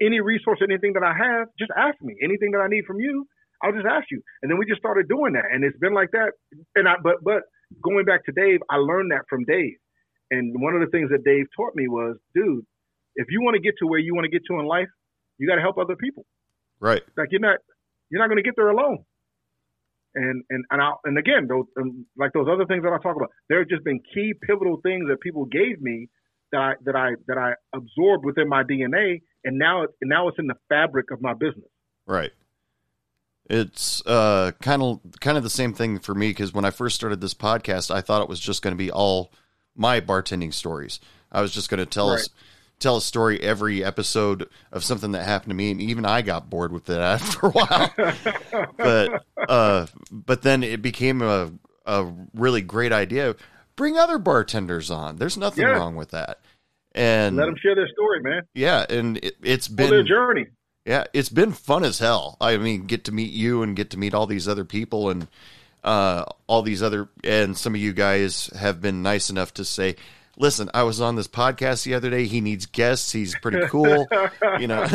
any resource, anything that I have, just ask me. Anything that I need from you, I'll just ask you. And then we just started doing that. And it's been like that. And I, but, but going back to Dave, I learned that from Dave. And one of the things that Dave taught me was, dude, if you want to get to where you want to get to in life, you got to help other people. Right. Like you're not, you're not going to get there alone. And, and, and I, and again, those, um, like those other things that I talk about, there have just been key pivotal things that people gave me that I, that I, that I absorbed within my D N A. And now, and now it's in the fabric of my business. Right. It's uh, kind of kind of the same thing for me, because when I first started this podcast, I thought it was just going to be all my bartending stories. I was just going to tell right. us, tell a story every episode of something that happened to me, and even I got bored with that after a while. but uh, but then it became a a really great idea. Bring other bartenders on. There's nothing yeah. wrong with that, and let them share their story, man. Yeah, and it, it's been well, their journey. Yeah, it's been fun as hell. I mean, get to meet you and get to meet all these other people and uh, all these other, and some of you guys have been nice enough to say, listen, I was on this podcast the other day. He needs guests. He's pretty cool. You know,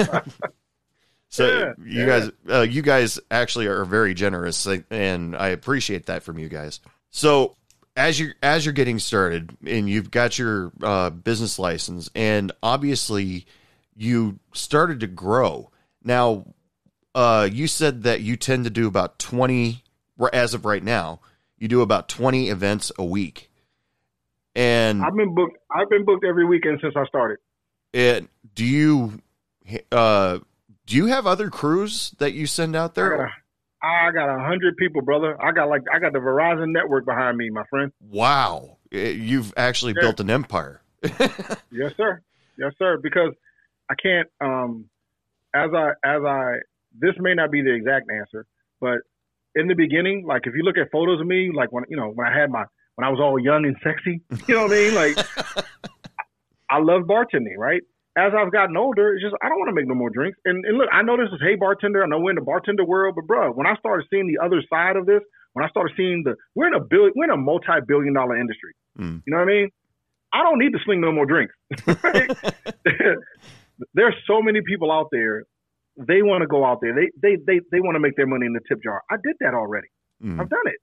so yeah, you yeah. guys, uh, you guys actually are very generous, and I appreciate that from you guys. So as you're, as you're getting started and you've got your uh, business license, and obviously you started to grow. Now, uh, you said that you tend to do about twenty, as of right now, you do about twenty events a week. And I've been booked. I've been booked every weekend since I started. And do you, uh, do you have other crews that you send out there? I got a hundred people, brother. I got like I got the Verizon network behind me, my friend. Wow, you've actually yeah. built an empire. Yes, sir. Yes, sir. Because I can't. Um, As I, as I, this may not be the exact answer, but in the beginning, like if you look at photos of me, like when, you know, when I had my, when I was all young and sexy, you know what I mean? Like I love bartending, right? As I've gotten older, it's just, I don't want to make no more drinks. And, and look, I know this is Hey Bartender. I know we're in the bartender world, but bro, when I started seeing the other side of this, when I started seeing the, we're in a billion, we're in a multi-billion dollar industry. Mm. You know what I mean? I don't need to sling no more drinks. There's so many people out there. They want to go out there. They they they they want to make their money in the tip jar. I did that already. Mm. I've done it.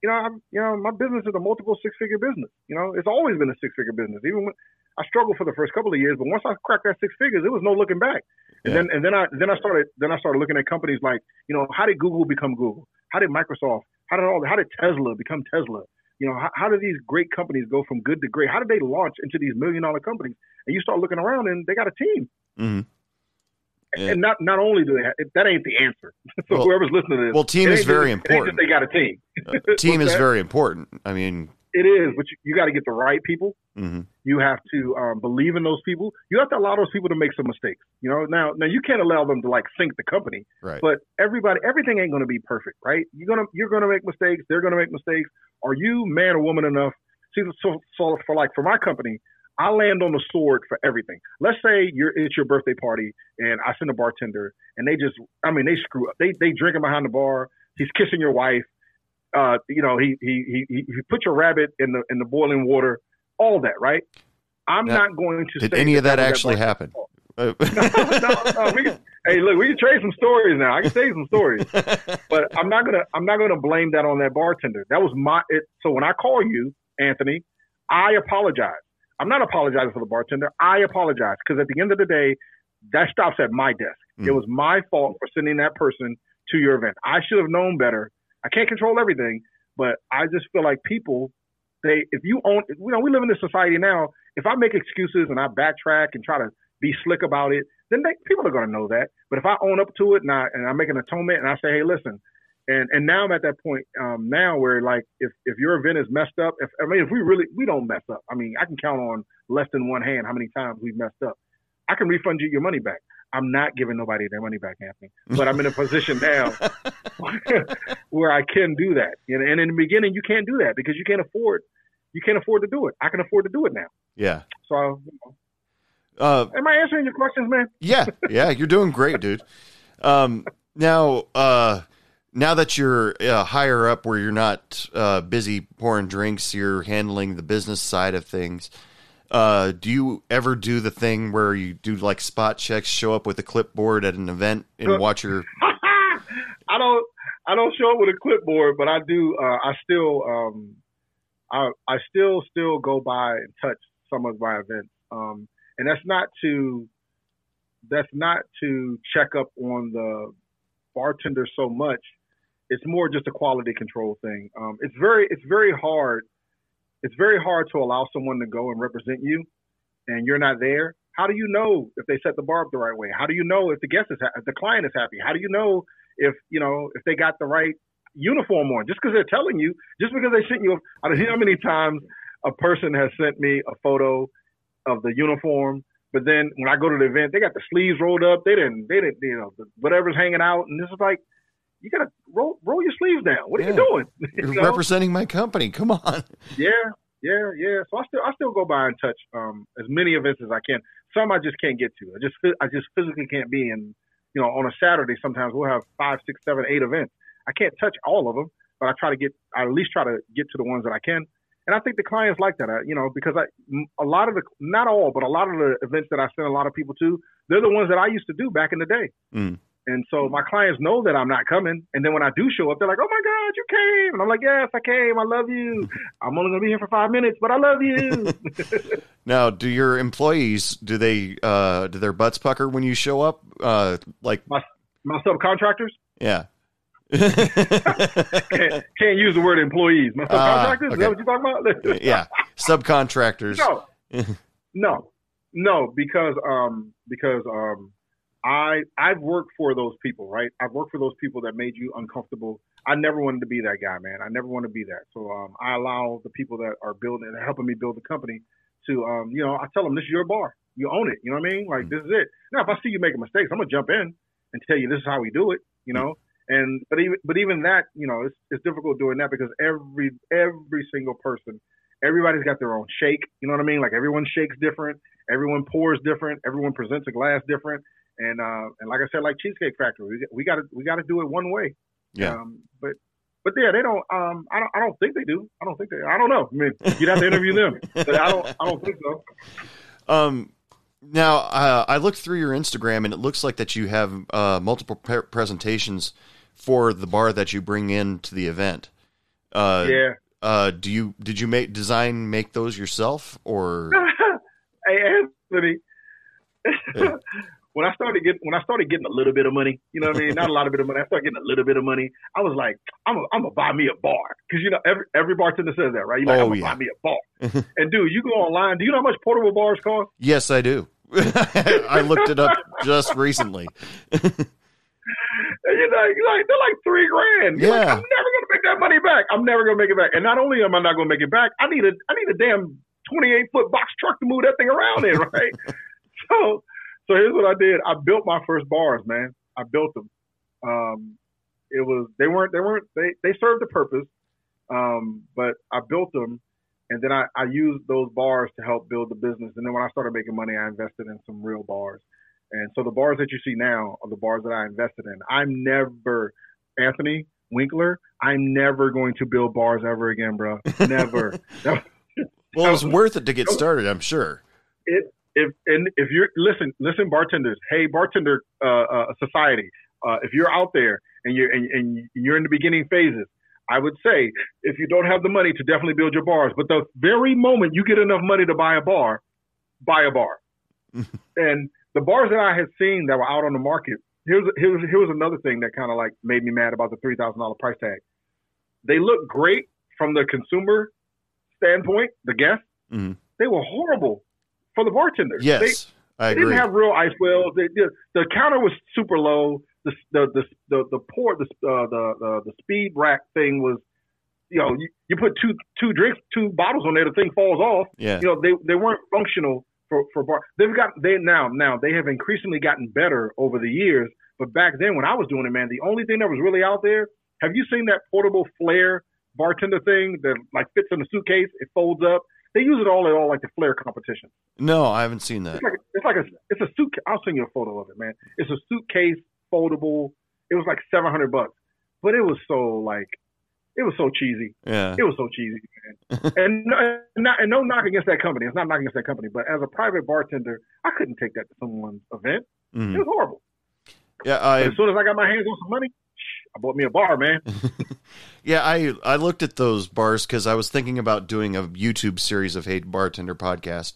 You know, I'm, you know, my business is a multiple six-figure business. You know, it's always been a six-figure business. Even when I struggled for the first couple of years, but once I cracked that six figures, it was no looking back. And yeah. then and then I then I started then I started looking at companies like, you know, how did Google become Google? How did Microsoft? How did all how did Tesla become Tesla? You know, how, how do these great companies go from good to great? How do they launch into these million dollar companies? And you start looking around and they got a team. Mm-hmm. Yeah. And not not only do they have, that ain't the answer. So well, whoever's listening to this, well, team is very just, important. They got a team. Uh, team is that? very important. I mean, it is, but you, you got to get the right people. Mm-hmm. You have to um, believe in those people. You have to allow those people to make some mistakes. You know, now now you can't allow them to like sink the company. Right. But everybody, everything ain't going to be perfect, right? You're gonna you're gonna make mistakes. They're gonna make mistakes. Are you man or woman enough? See, so, so for like for my company, I land on the sword for everything. Let's say you're, it's your birthday party, and I send a bartender, and they just, I mean, they screw up. They they drinking behind the bar. He's kissing your wife. Uh, you know, he he he he put your rabbit in the in the boiling water. All that, right? I'm now, not going to. Did say any that of that, that actually that happen? no, no, no, we can, hey, look, we can trade some stories now. I can tell you some stories, but I'm not gonna I'm not gonna blame that on that bartender. That was my. It, so when I call you, Anthony, I apologize. I'm not apologizing for the bartender. I apologize because at the end of the day, that stops at my desk. Mm. It was my fault for sending that person to your event. I should have known better. I can't control everything, but I just feel like people, they if you own, you know, we live in this society now. If I make excuses and I backtrack and try to be slick about it, then they, people are going to know that. But if I own up to it and I and I make an atonement and I say, hey, listen, and and now I'm at that point um, now where like if, if your event is messed up, if I mean if we really we don't mess up. I mean I can count on less than one hand how many times we've messed up. I can refund you your money back. I'm not giving nobody their money back, Anthony. But I'm in a position now where I can do that. And, and in the beginning, you can't do that because you can't afford you can't afford to do it. I can afford to do it now. Yeah. So you know. uh, am I answering your questions, man? Yeah, yeah. You're doing great, dude. Um, now. Uh, Now that you're uh, higher up where you're not uh, busy pouring drinks, you're handling the business side of things. Uh, do you ever do the thing where you do like spot checks, show up with a clipboard at an event and watch your... I don't, I don't show up with a clipboard, but I do. Uh, I still, um, I, I still, still go by and touch some of my events. Um, and that's not to, that's not to check up on the bartender so much. It's more just a quality control thing. Um, it's very, it's very hard. It's very hard to allow someone to go and represent you, and you're not there. How do you know if they set the bar up the right way? How do you know if the guest is, ha- if the client is happy? How do you know if you know if they got the right uniform on? Just because they're telling you, just because they sent you. I don't know how many times a person has sent me a photo of the uniform. But then when I go to the event, they got the sleeves rolled up. They didn't, they didn't, you know, whatever's hanging out. And this is like, you got to roll, roll your sleeves down. What are yeah. you doing? You're you know? representing my company. Come on. Yeah. Yeah. Yeah. So I still, I still go by and touch um, as many events as I can. Some I just can't get to. I just, I just physically can't be in, you know, on a Saturday, sometimes we'll have five, six, seven, eight events. I can't touch all of them, but I try to get, I at least try to get to the ones that I can. And I think the clients like that, you know, because I, a lot of the, not all, but a lot of the events that I send a lot of people to, they're the ones that I used to do back in the day. Mm. And so my clients know that I'm not coming. And then when I do show up, they're like, oh my God, you came. And I'm like, yes, I came. I love you. I'm only going to be here for five minutes, but I love you. Now, do your employees, do they, uh, do their butts pucker when you show up? Uh, like my, my subcontractors? Yeah. can't, can't use the word employees. My subcontractors, uh, okay. Is that what you're talking about? Yeah, subcontractors. No, no, no, because um, because um, I I've worked for those people, right? I've worked for those people that made you uncomfortable. I never wanted to be that guy, man. I never want to be that. So um, I allow the people that are building and helping me build the company to um, you know, I tell them this is your bar, you own it. You know what I mean? Like mm-hmm. This is it. Now, if I see you making mistakes, I'm gonna jump in and tell you this is how we do it. You know. Mm-hmm. And but even but even that, you know, it's it's difficult doing that because every every single person, everybody's got their own shake. You know what I mean? Like everyone shakes different, everyone pours different, everyone presents a glass different. And uh, and like I said, like Cheesecake Factory, we, we gotta we gotta do it one way. Yeah. Um, but but yeah, they don't. Um, I don't. I don't think they do. I don't think they. I don't know. I mean, you'd have to interview them. But I don't. I don't think so. Um. Now uh, I looked through your Instagram, and it looks like that you have uh, multiple pre- presentations for the bar that you bring in to the event. Uh, yeah. Uh, do you, did you make design, make those yourself or? Hey, Anthony. Yeah. When I started getting, when I started getting a little bit of money, you know what I mean? Not a lot of bit of money. I started getting a little bit of money. I was like, I'm a, I'm gonna buy me a bar. Cause you know, every, every bartender says that, right? You're like, oh, I'm gonna yeah. buy me a bar. And dude, you go online. Do you know how much portable bars cost? Yes, I do. I looked it up just recently. You know, like, they're like three grand. You're yeah. Like, I'm never gonna make that money back. I'm never gonna make it back. And not only am I not gonna make it back, I need a I need a damn twenty-eight foot box truck to move that thing around in, right? so, so here's what I did. I built my first bars, man. I built them. Um, it was they weren't they weren't they they served a purpose, um, but I built them, and then I I used those bars to help build the business. And then when I started making money, I invested in some real bars. And so the bars that you see now are the bars that I invested in. I'm never, Anthony Winkler, I'm never going to build bars ever again, bro. Never. Well, it was worth it to get started, I'm sure. It, if and if you're listen, listen, bartenders. Hey, bartender uh, uh, society. Uh, if you're out there and you're and, and you're in the beginning phases, I would say if you don't have the money to definitely build your bars, but the very moment you get enough money to buy a bar, buy a bar, and the bars that I had seen that were out on the market, here's here's here was another thing that kind of like made me mad about the three thousand dollars price tag. They looked great from the consumer standpoint, the guest. Mm-hmm. They were horrible for the bartenders. Yes, they, I they agree. They didn't have real ice wells. They, they, the counter was super low. The the the the, the pour the, uh, the the the speed rack thing was, you know, you, you put two two drinks two bottles on there, the thing falls off. Yeah, you know they they weren't functional. For, for bar, they've got they now now they have increasingly gotten better over the years. But back then, when I was doing it, man, the only thing that was really out there. Have you seen that portable flare bartender thing that like fits in a suitcase? It folds up. They use it all at all like the flare competition. No, I haven't seen that. It's like, it's like a it's a suitcase. I'll send you a photo of it, man. It's a suitcase foldable. It was like seven hundred bucks, but it was so like. It was so cheesy. Yeah. It was so cheesy, man. and, and, not, and no knock against that company. It's not knocking against that company. But as a private bartender, I couldn't take that to someone's event. Mm-hmm. It was horrible. Yeah, I, as soon as I got my hands on some money, I bought me a bar, man. yeah, I, I looked at those bars because I was thinking about doing a YouTube series of Hey Bartender Podcast.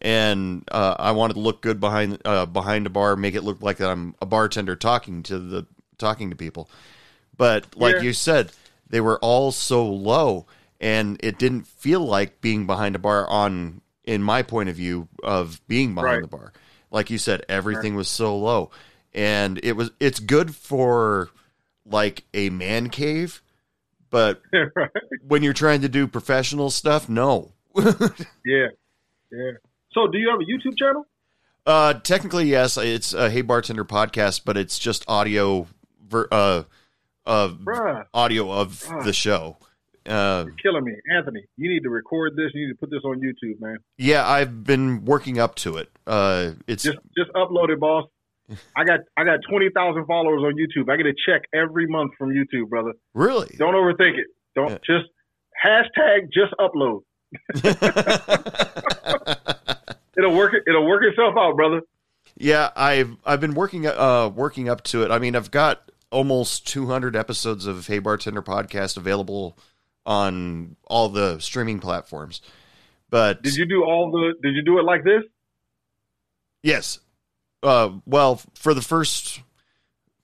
And uh, I wanted to look good behind uh, behind a bar, make it look like I'm a bartender talking to the talking to people. But like yeah. you said... They were all so low, and it didn't feel like being behind a bar on, in my point of view, of being behind right. the bar. Like you said, everything right. was so low. And it was it's good for, like, a man cave, but right. when you're trying to do professional stuff, no. yeah, yeah. So do you have a YouTube channel? Uh, technically, yes. It's a Hey Bartender Podcast, but it's just audio ver- uh Of Bruh. audio of Bruh. the show. Uh, You're killing me, Anthony. You need to record this. You need to put this on YouTube, man. Yeah, I've been working up to it. Uh, it's just, just upload it, boss. I got I got twenty thousand followers on YouTube. I get a check every month from YouTube, brother. Really? Don't overthink it. Don't yeah. just hashtag just upload. it'll work. It'll work itself out, brother. Yeah, I've I've been working uh working up to it. I mean, I've got. Almost two hundred episodes of Hey Bartender Podcast available on all the streaming platforms. But did you do all the? Did you do it like this? Yes. Uh, well, for the first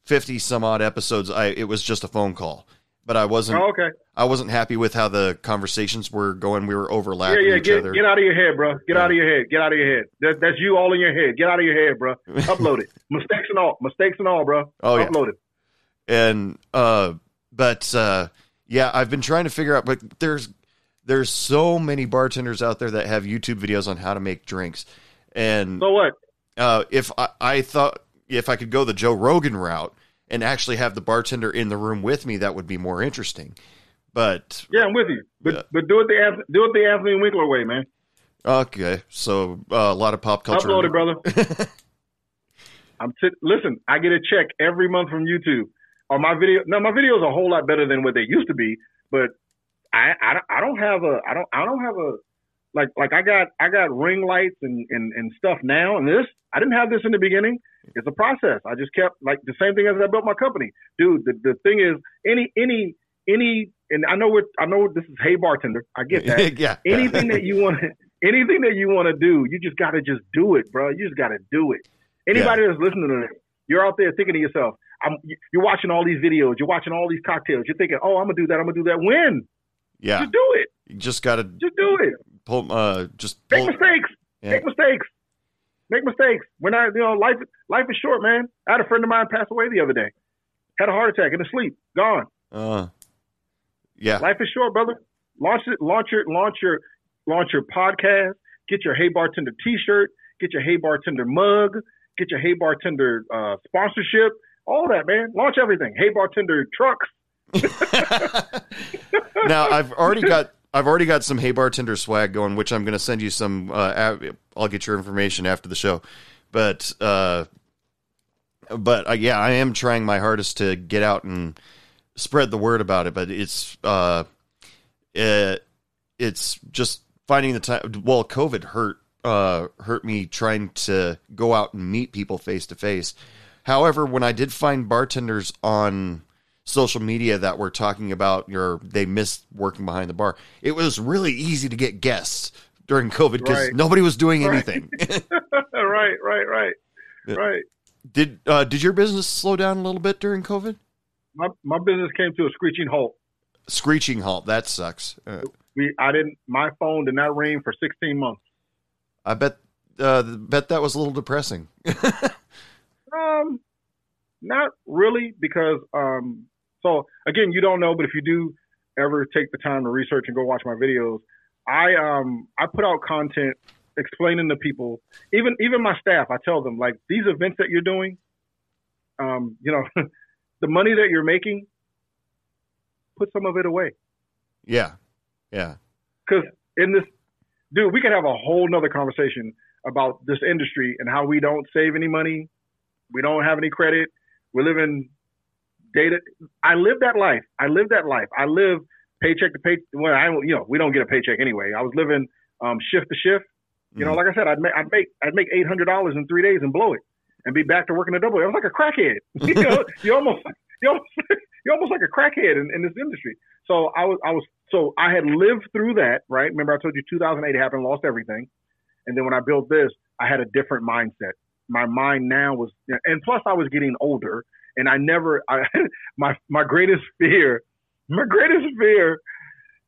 fifty some odd episodes, I it was just a phone call, but I wasn't. Oh, okay. I wasn't happy with how the conversations were going. We were overlapping yeah, yeah, each get, other. Get out of your head, bro. Get yeah. out of your head. Get out of your head. That, that's you all in your head. Get out of your head, bro. Upload it. Mistakes and all. Mistakes and all, bro. Oh yeah. Upload it. And, uh, but, uh, yeah, I've been trying to figure out, but there's, there's so many bartenders out there that have YouTube videos on how to make drinks. And so what, uh, if I, I thought if I could go the Joe Rogan route and actually have the bartender in the room with me, that would be more interesting. But yeah, I'm with you, but, yeah. but do it the, do it the Anthony Winkler way, man. Okay. So uh, a lot of pop culture. Upload it, brother. I'm t- listen, I get a check every month from YouTube. Are my video? No, my videos are a whole lot better than what they used to be. But I, I, I don't have a, I don't, I don't have a, like, like I got, I got ring lights and, and, and stuff now. And this, I didn't have this in the beginning. It's a process. I just kept like the same thing as I built my company, dude. The, the thing is, any, any, any, and I know what, I know this is Hey Bartender. I get that. yeah. Anything that you want, anything that you want to do, you just gotta just do it, bro. You just gotta do it. Anybody yeah. that's listening to this, you're out there thinking to yourself. I'm, you're watching all these videos. You're watching all these cocktails. You're thinking, "Oh, I'm gonna do that. I'm gonna do that." When? Yeah, just do it. You just gotta just do it. Pull, uh, just pull. Make mistakes. Yeah. Make mistakes. Make mistakes. We're not, you know, life life is short, man. I had a friend of mine pass away the other day. Had a heart attack in his sleep. Gone. Uh, yeah. Life is short, brother. Launch it. Launch your launch your launch your podcast. Get your Hey Bartender T-shirt. Get your Hey Bartender mug. Get your Hey Bartender uh, sponsorship. All that, man. Launch everything. Hey Bartender trucks. Now I've already got I've already got some Hey Bartender swag going, which I'm going to send you some. Uh, I'll get your information after the show, but uh, but uh, yeah, I am trying my hardest to get out and spread the word about it. But it's uh, it, it's just finding the time. Well, COVID hurt uh, hurt me trying to go out and meet people face to face. However, when I did find bartenders on social media that were talking about your, they missed working behind the bar, it was really easy to get guests during COVID because right. nobody was doing right. anything. right, right, right, right. Did, uh, did your business slow down a little bit during COVID? My, my business came to a screeching halt. Screeching halt. That sucks. Uh, we, I didn't, my phone did not ring for sixteen months. I bet, uh, bet that was a little depressing. um, not really because, um, so again, you don't know, but if you do ever take the time to research and go watch my videos, I um I put out content explaining to people, even even my staff. I tell them, like, these events that you're doing, um, you know, the money that you're making, put some of it away. Yeah, yeah. Because in this, dude, we could have a whole nother conversation about this industry and how we don't save any money, we don't have any credit, we live in data. I live that life. I live that life. I live paycheck to paycheck. Well, I you know we don't get a paycheck anyway. I was living um, shift to shift. You mm-hmm. know, like I said, I'd make I'd make I'd make eight hundred dollars in three days and blow it, and be back to working a double. I was like a crackhead. You know, you almost you almost, you're almost like a crackhead in, in this industry. So I was I was so I had lived through that. Right? Remember I told you two thousand eight happened, lost everything, and then when I built this, I had a different mindset. My mind now was, and plus I was getting older, and I never, I, my my greatest fear, my greatest fear,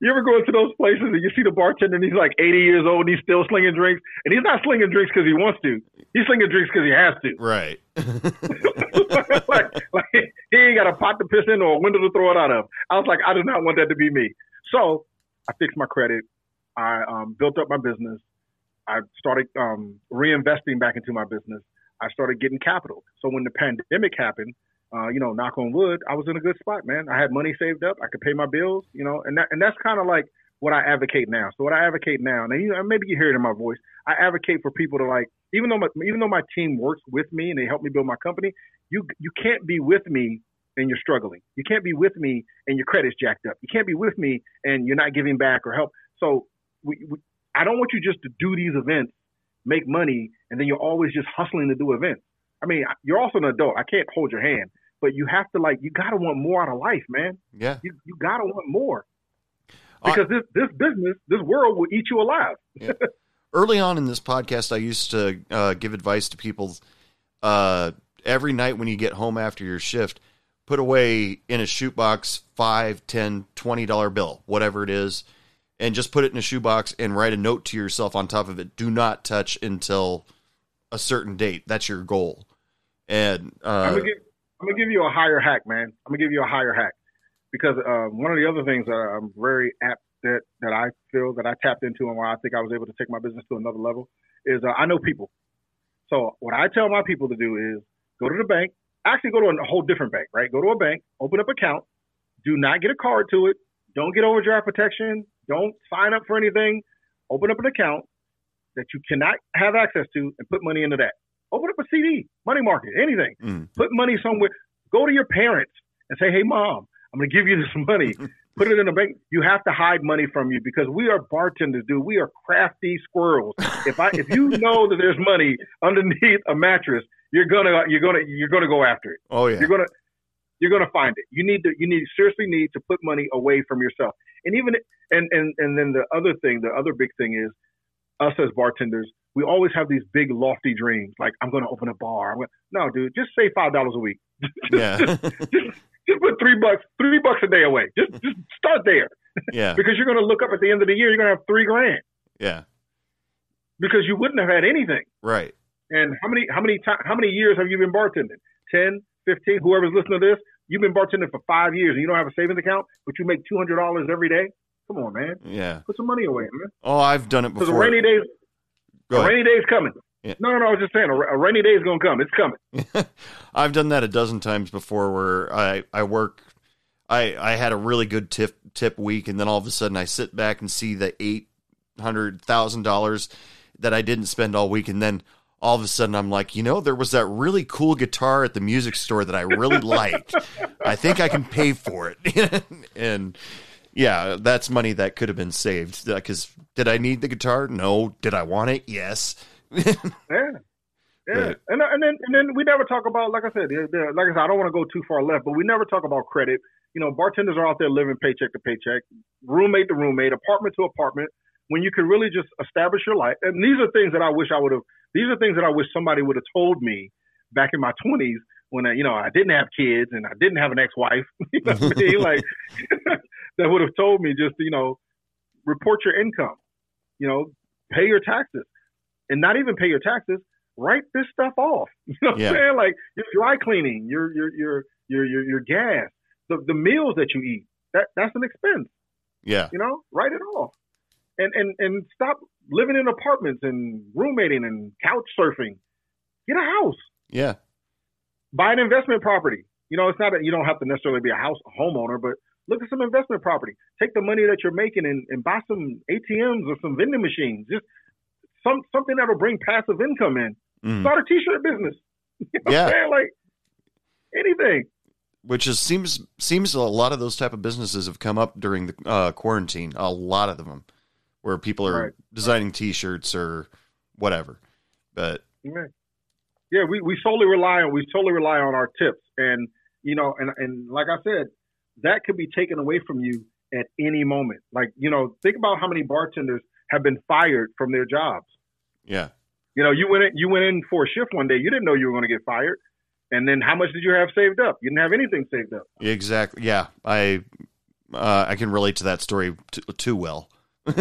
you ever go into those places and you see the bartender and he's like eighty years old and he's still slinging drinks, and he's not slinging drinks because he wants to, he's slinging drinks because he has to. Right. like, like he ain't got a pot to piss in or a window to throw it out of. I was like, I do not want that to be me. So I fixed my credit. I um, built up my business. I started um, reinvesting back into my business. I started getting capital. So when the pandemic happened, uh, you know, knock on wood, I was in a good spot, man. I had money saved up. I could pay my bills, you know, and that, and that's kind of like what I advocate now. So what I advocate now, and you know, maybe you hear it in my voice, I advocate for people to, like, even though my, even though my team works with me and they help me build my company, you you can't be with me and you're struggling. You can't be with me and your credit's jacked up. You can't be with me and you're not giving back or help. So we, we I don't want you just to do these events, make money, and then you're always just hustling to do events. I mean, you're also an adult. I can't hold your hand, but you have to, like, you got to want more out of life, man. Yeah. You, you got to want more because I, this, this business, this world will eat you alive. Yeah. Early on in this podcast, I used to uh, give advice to people uh, every night when you get home after your shift, put away in a shoebox five, ten, twenty dollar bill, whatever it is, and just put it in a shoebox and write a note to yourself on top of it. Do not touch until a certain date. That's your goal. And uh, I'm gonna give, I'm gonna give you a higher hack, man. I'm gonna give you a higher hack because uh, one of the other things that I'm very apt that that I feel that I tapped into and why I think I was able to take my business to another level is uh, I know people. So what I tell my people to do is go to the bank. Actually, go to a whole different bank, right? Go to a bank, open up an account. Do not get a card to it. Don't get overdraft protection. Don't sign up for anything. Open up an account that you cannot have access to and put money into that. Open up a C D, money market, anything. Mm. Put money somewhere. Go to your parents and say, hey, mom, I'm going to give you this money. Put it in a bank. You have to hide money from you because we are bartenders, dude. We are crafty squirrels. If I, if you know that there's money underneath a mattress, you're gonna, you're gonna, you're gonna go after it. Oh yeah. You're gonna, you're gonna find it. You need to, you need seriously need to put money away from yourself. And even and, and and then the other thing, the other big thing is us as bartenders, we always have these big lofty dreams. Like, I'm going to open a bar. I'm gonna, no, dude, just save five dollars a week. Yeah. just, just, just put three bucks, three bucks a day away. Just just start there. Yeah. Because you're going to look up at the end of the year, you're going to have three grand. Yeah. Because you wouldn't have had anything. Right. And how many how many time, how many years have you been bartending? Ten, fifteen, whoever's listening to this, you've been bartending for five years and you don't have a savings account, but you make two hundred dollars every day. Come on, man. Yeah. Put some money away, man. Oh, I've done it before. Because a rainy day's a rainy day's coming. Yeah. No, no, no, I was just saying, a rainy day is going to come. It's coming. I've done that a dozen times before where I, I work, I, I had a really good tip tip week, and then all of a sudden I sit back and see the eight hundred thousand dollars that I didn't spend all week, and then all of a sudden I'm like, you know, there was that really cool guitar at the music store that I really liked. I think I can pay for it. And yeah, that's money that could have been saved. Because did I need the guitar? No. Did I want it? Yes. yeah, yeah, but, and and then and then we never talk about, like I said, like I said, I don't want to go too far left, but we never talk about credit. You know, bartenders are out there living paycheck to paycheck, roommate to roommate, apartment to apartment. When you can really just establish your life, and these are things that I wish I would have. These are things that I wish somebody would have told me back in my twenties when I, you know, I didn't have kids and I didn't have an ex-wife. You know what I mean? Like that would have told me just, you know, report your income, you know, pay your taxes. And not even pay your taxes, write this stuff off. You know what yeah. I'm saying? Like your dry cleaning, your your your your your, your gas, the, the meals that you eat. That that's an expense. Yeah. You know, write it off. And and and stop living in apartments and roommating and couch surfing. Get a house. Yeah. Buy an investment property. You know, it's not a, you don't have to necessarily be a house a homeowner, but look at some investment property. Take the money that you're making and, and buy some A T Ms or some vending machines. Just Some, something that'll bring passive income in. Mm. Start a t-shirt business. You know yeah. what I'm saying? Like anything. Which is seems seems a lot of those type of businesses have come up during the uh, quarantine. A lot of them, where people are right. designing t-shirts or whatever. But yeah, we, we solely rely on we solely rely on our tips, and you know, and and like I said, that could be taken away from you at any moment. Like you know, think about how many bartenders have been fired from their jobs. Yeah. You know, you went in, you went in for a shift one day. You didn't know you were going to get fired. And then how much did you have saved up? You didn't have anything saved up. Exactly. Yeah. I, uh, I can relate to that story t- too well. Yeah.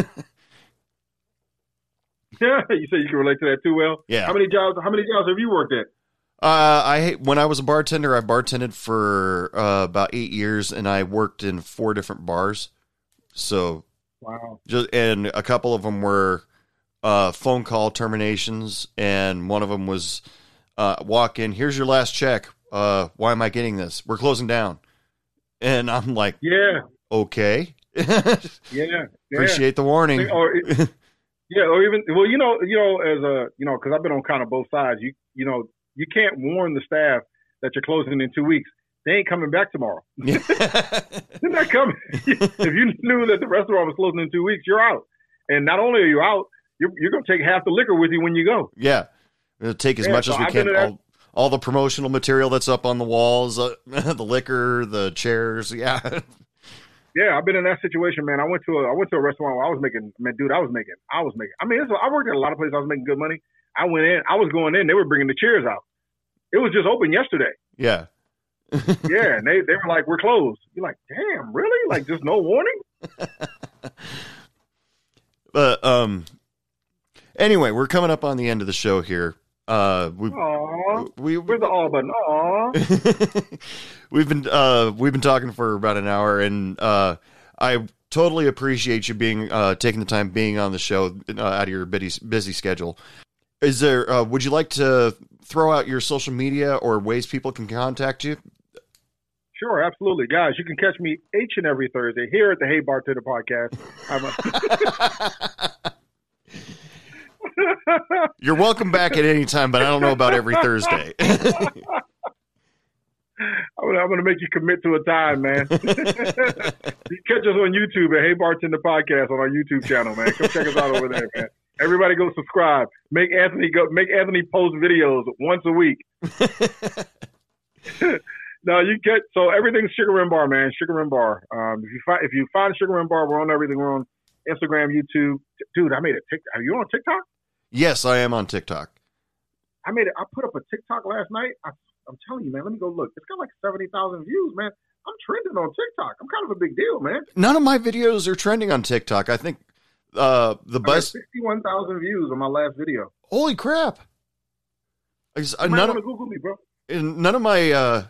You say you can relate to that too well. Yeah. How many jobs, how many jobs have you worked at? Uh, I, when I was a bartender, I bartended for uh, about eight years and I worked in four different bars. So, wow. Just, and a couple of them were uh, phone call terminations, and one of them was uh, walk in, here's your last check. Uh, why am I getting this? We're closing down. And I'm like, yeah, okay. yeah, yeah. Appreciate the warning. Or it, yeah. Or even, well, you know, you know, as a, you know, cause I've been on kind of both sides. You, you know, you can't warn the staff that you're closing in two weeks. They ain't coming back tomorrow. They're not coming. If you knew that the restaurant was closing in two weeks, you're out. And not only are you out, you're, you're going to take half the liquor with you when you go. Yeah. We'll take as yeah, much so as we I've can. All, all the promotional material that's up on the walls, uh, the liquor, the chairs. Yeah. Yeah. I've been in that situation, man. I went to a, I went to a restaurant where I was making, man, dude, I was making, I was making, I mean, it's, I worked at a lot of places. I was making good money. I went in, I was going in, they were bringing the chairs out. It was just open yesterday. Yeah. yeah, and they, they were like, we're closed. You're like, damn, really? Like, just no warning? But um, anyway, we're coming up on the end of the show here. Uh, we, Aww, we, we where's the all button? Aww. we've been uh we've been talking for about an hour, and uh, I totally appreciate you being uh taking the time being on the show uh, out of your busy busy schedule. Is there? Uh, would you like to throw out your social media or ways people can contact you? Sure, absolutely. Guys, you can catch me each and every Thursday here at the Hey Bartender Podcast. I'm a- You're welcome back at any time, but I don't know about every Thursday. I'm going to make you commit to a time, man. You can catch us on YouTube at Hey Bartender Podcast on our YouTube channel, man. Come check us out over there, man. Everybody go subscribe. Make Anthony go. Make Anthony post videos once a week. No, you get so everything's Sugar Rim Bar, man. Sugar Rim Bar. Um, if you find if you find Sugar Rim Bar, we're on everything. We're on Instagram, YouTube. T- dude, I made a TikTok. Are you on TikTok? Yes, I am on TikTok. I made it. I put up a TikTok last night. I, I'm telling you, man. Let me go look. It's got like seventy thousand views, man. I'm trending on TikTok. I'm kind of a big deal, man. None of my videos are trending on TikTok. I think. Uh, the bus sixty-one thousand views on my last video. Holy crap! You might want to Google me, bro. None of my uh,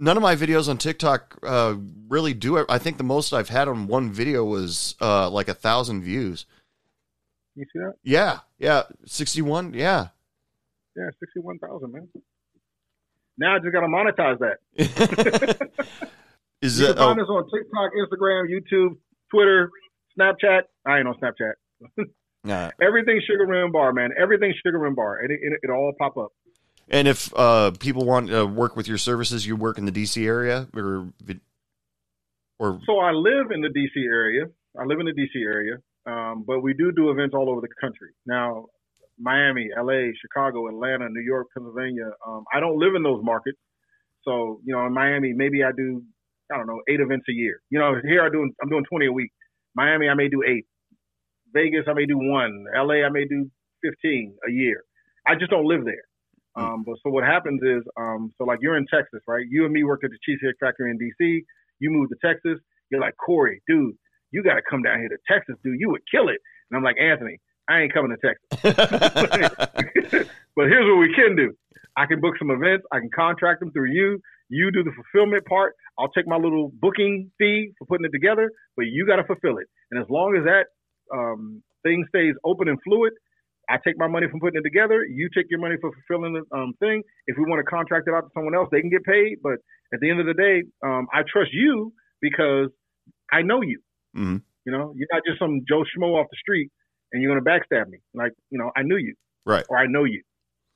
none of my videos on TikTok uh, really do it. I think the most I've had on one video was uh, like a thousand views. You see that? Yeah, yeah, sixty-one, yeah, yeah, sixty-one thousand, man. Now I just got to monetize that. Is you that, can find oh. us on TikTok, Instagram, YouTube, Twitter, Snapchat. I ain't on Snapchat. Nah. Everything Sugar Rim Bar, man. Everything Sugar Rim Bar. It it, it all pop up. And if uh, people want to work with your services, you work in the D C area, or or so I live in the D C area. I live in the D C area, um, but we do do events all over the country. Now, Miami, L A, Chicago, Atlanta, New York, Pennsylvania. Um, I don't live in those markets, so you know, in Miami, maybe I do, I don't know, eight events a year. You know, here I do, I'm doing twenty a week. Miami, I may do eight. Vegas, I may do one. L A, I may do fifteen a year. I just don't live there. Um, but so what happens is, um, so like you're in Texas, right? You and me work at the Cheesecake Factory in D C. You move to Texas. You're like, Corey, dude, you got to come down here to Texas, dude. You would kill it. And I'm like, Anthony, I ain't coming to Texas. But here's what we can do. I can book some events. I can contract them through you. You do the fulfillment part. I'll take my little booking fee for putting it together, but you got to fulfill it. And as long as that um, thing stays open and fluid, I take my money from putting it together. You take your money for fulfilling the um, thing. If we want to contract it out to someone else, they can get paid. But at the end of the day, um, I trust you because I know you. Mm-hmm. You know, you're not just some Joe Schmo off the street and you're going to backstab me. Like, you know, I knew you. Right. Or I know you.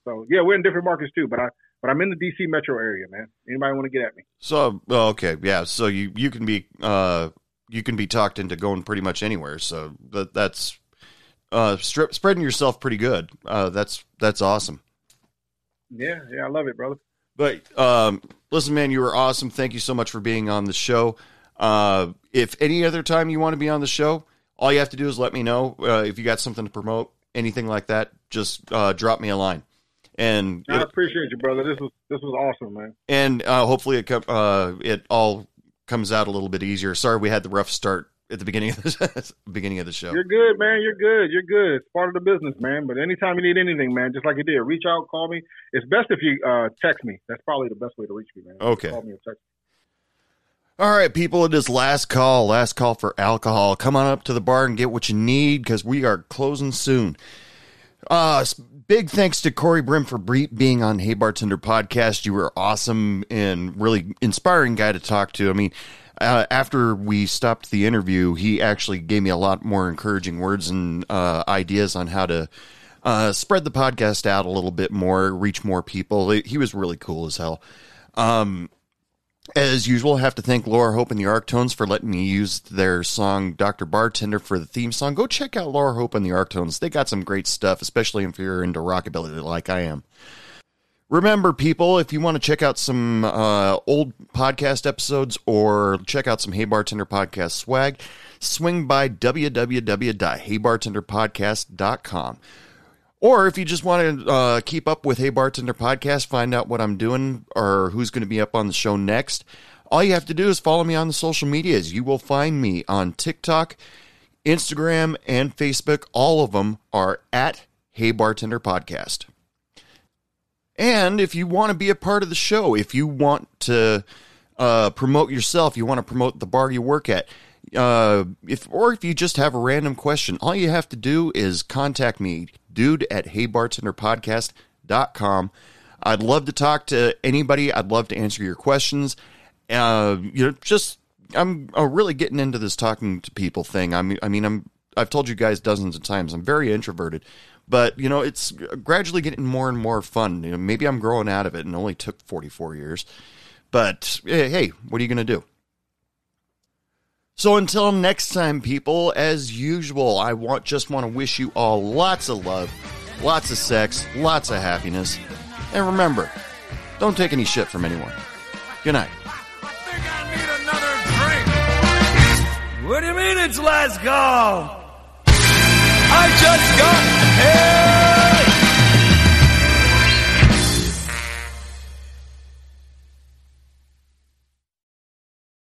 So, yeah, we're in different markets too. But, I, but I'm in the D C metro area, man. Anybody want to get at me? So, okay. Yeah. So you, you can be uh, you can be talked into going pretty much anywhere. So that, that's. Uh, strip, spreading yourself pretty good. Uh, that's that's awesome. Yeah, yeah, I love it, brother. But um, listen, man, you were awesome. Thank you so much for being on the show. Uh, if any other time you want to be on the show, all you have to do is let me know. Uh, if you got something to promote, anything like that, just uh, drop me a line. And I appreciate you, brother. This was this was awesome, man. And uh, hopefully it com- uh, it all comes out a little bit easier. Sorry, we had the rough start at the beginning of the beginning of the show. You're good, man. You're good. You're good. It's part of the business, man. But anytime you need anything, man, just like you did, reach out, call me. It's best if you uh, text me. That's probably the best way to reach me, man. Okay. Call me or text me. All right, people, it is last call. Last call for alcohol. Come on up to the bar and get what you need because we are closing soon. Uh, big thanks to Corey Brim for being on Hey Bartender Podcast. You were awesome and really inspiring guy to talk to. I mean, Uh, after we stopped the interview, he actually gave me a lot more encouraging words and uh, ideas on how to uh, spread the podcast out a little bit more, reach more people. He was really cool as hell. Um, as usual, I have to thank Laura Hope and the Arctones for letting me use their song Doctor Bartender for the theme song. Go check out Laura Hope and the Arctones. They got some great stuff, especially if you're into rockabilly like I am. Remember, people, if you want to check out some uh, old podcast episodes or check out some Hey Bartender Podcast swag, swing by w w w dot hey bartender podcast dot com. Or if you just want to uh, keep up with Hey Bartender Podcast, find out what I'm doing or who's going to be up on the show next, all you have to do is follow me on the social medias. You will find me on TikTok, Instagram, and Facebook. All of them are at Hey Bartender Podcast. And if you want to be a part of the show, if you want to uh, promote yourself, you want to promote the bar you work at, uh, if or if you just have a random question, all you have to do is contact me, dude at hey bartender podcast dot com. I'd love to talk to anybody. I'd love to answer your questions. Uh, you know, just I'm uh, really getting into this talking to people thing. I mean, I mean, I'm I've told you guys dozens of times. I'm very introverted. But, you know, it's gradually getting more and more fun. You know, maybe I'm growing out of it and it only took forty-four years. But, hey, what are you going to do? So until next time, people, as usual, I want just want to wish you all lots of love, lots of sex, lots of happiness. And remember, don't take any shit from anyone. Good night. I think I need another drink. What do you mean it's last call? I just got...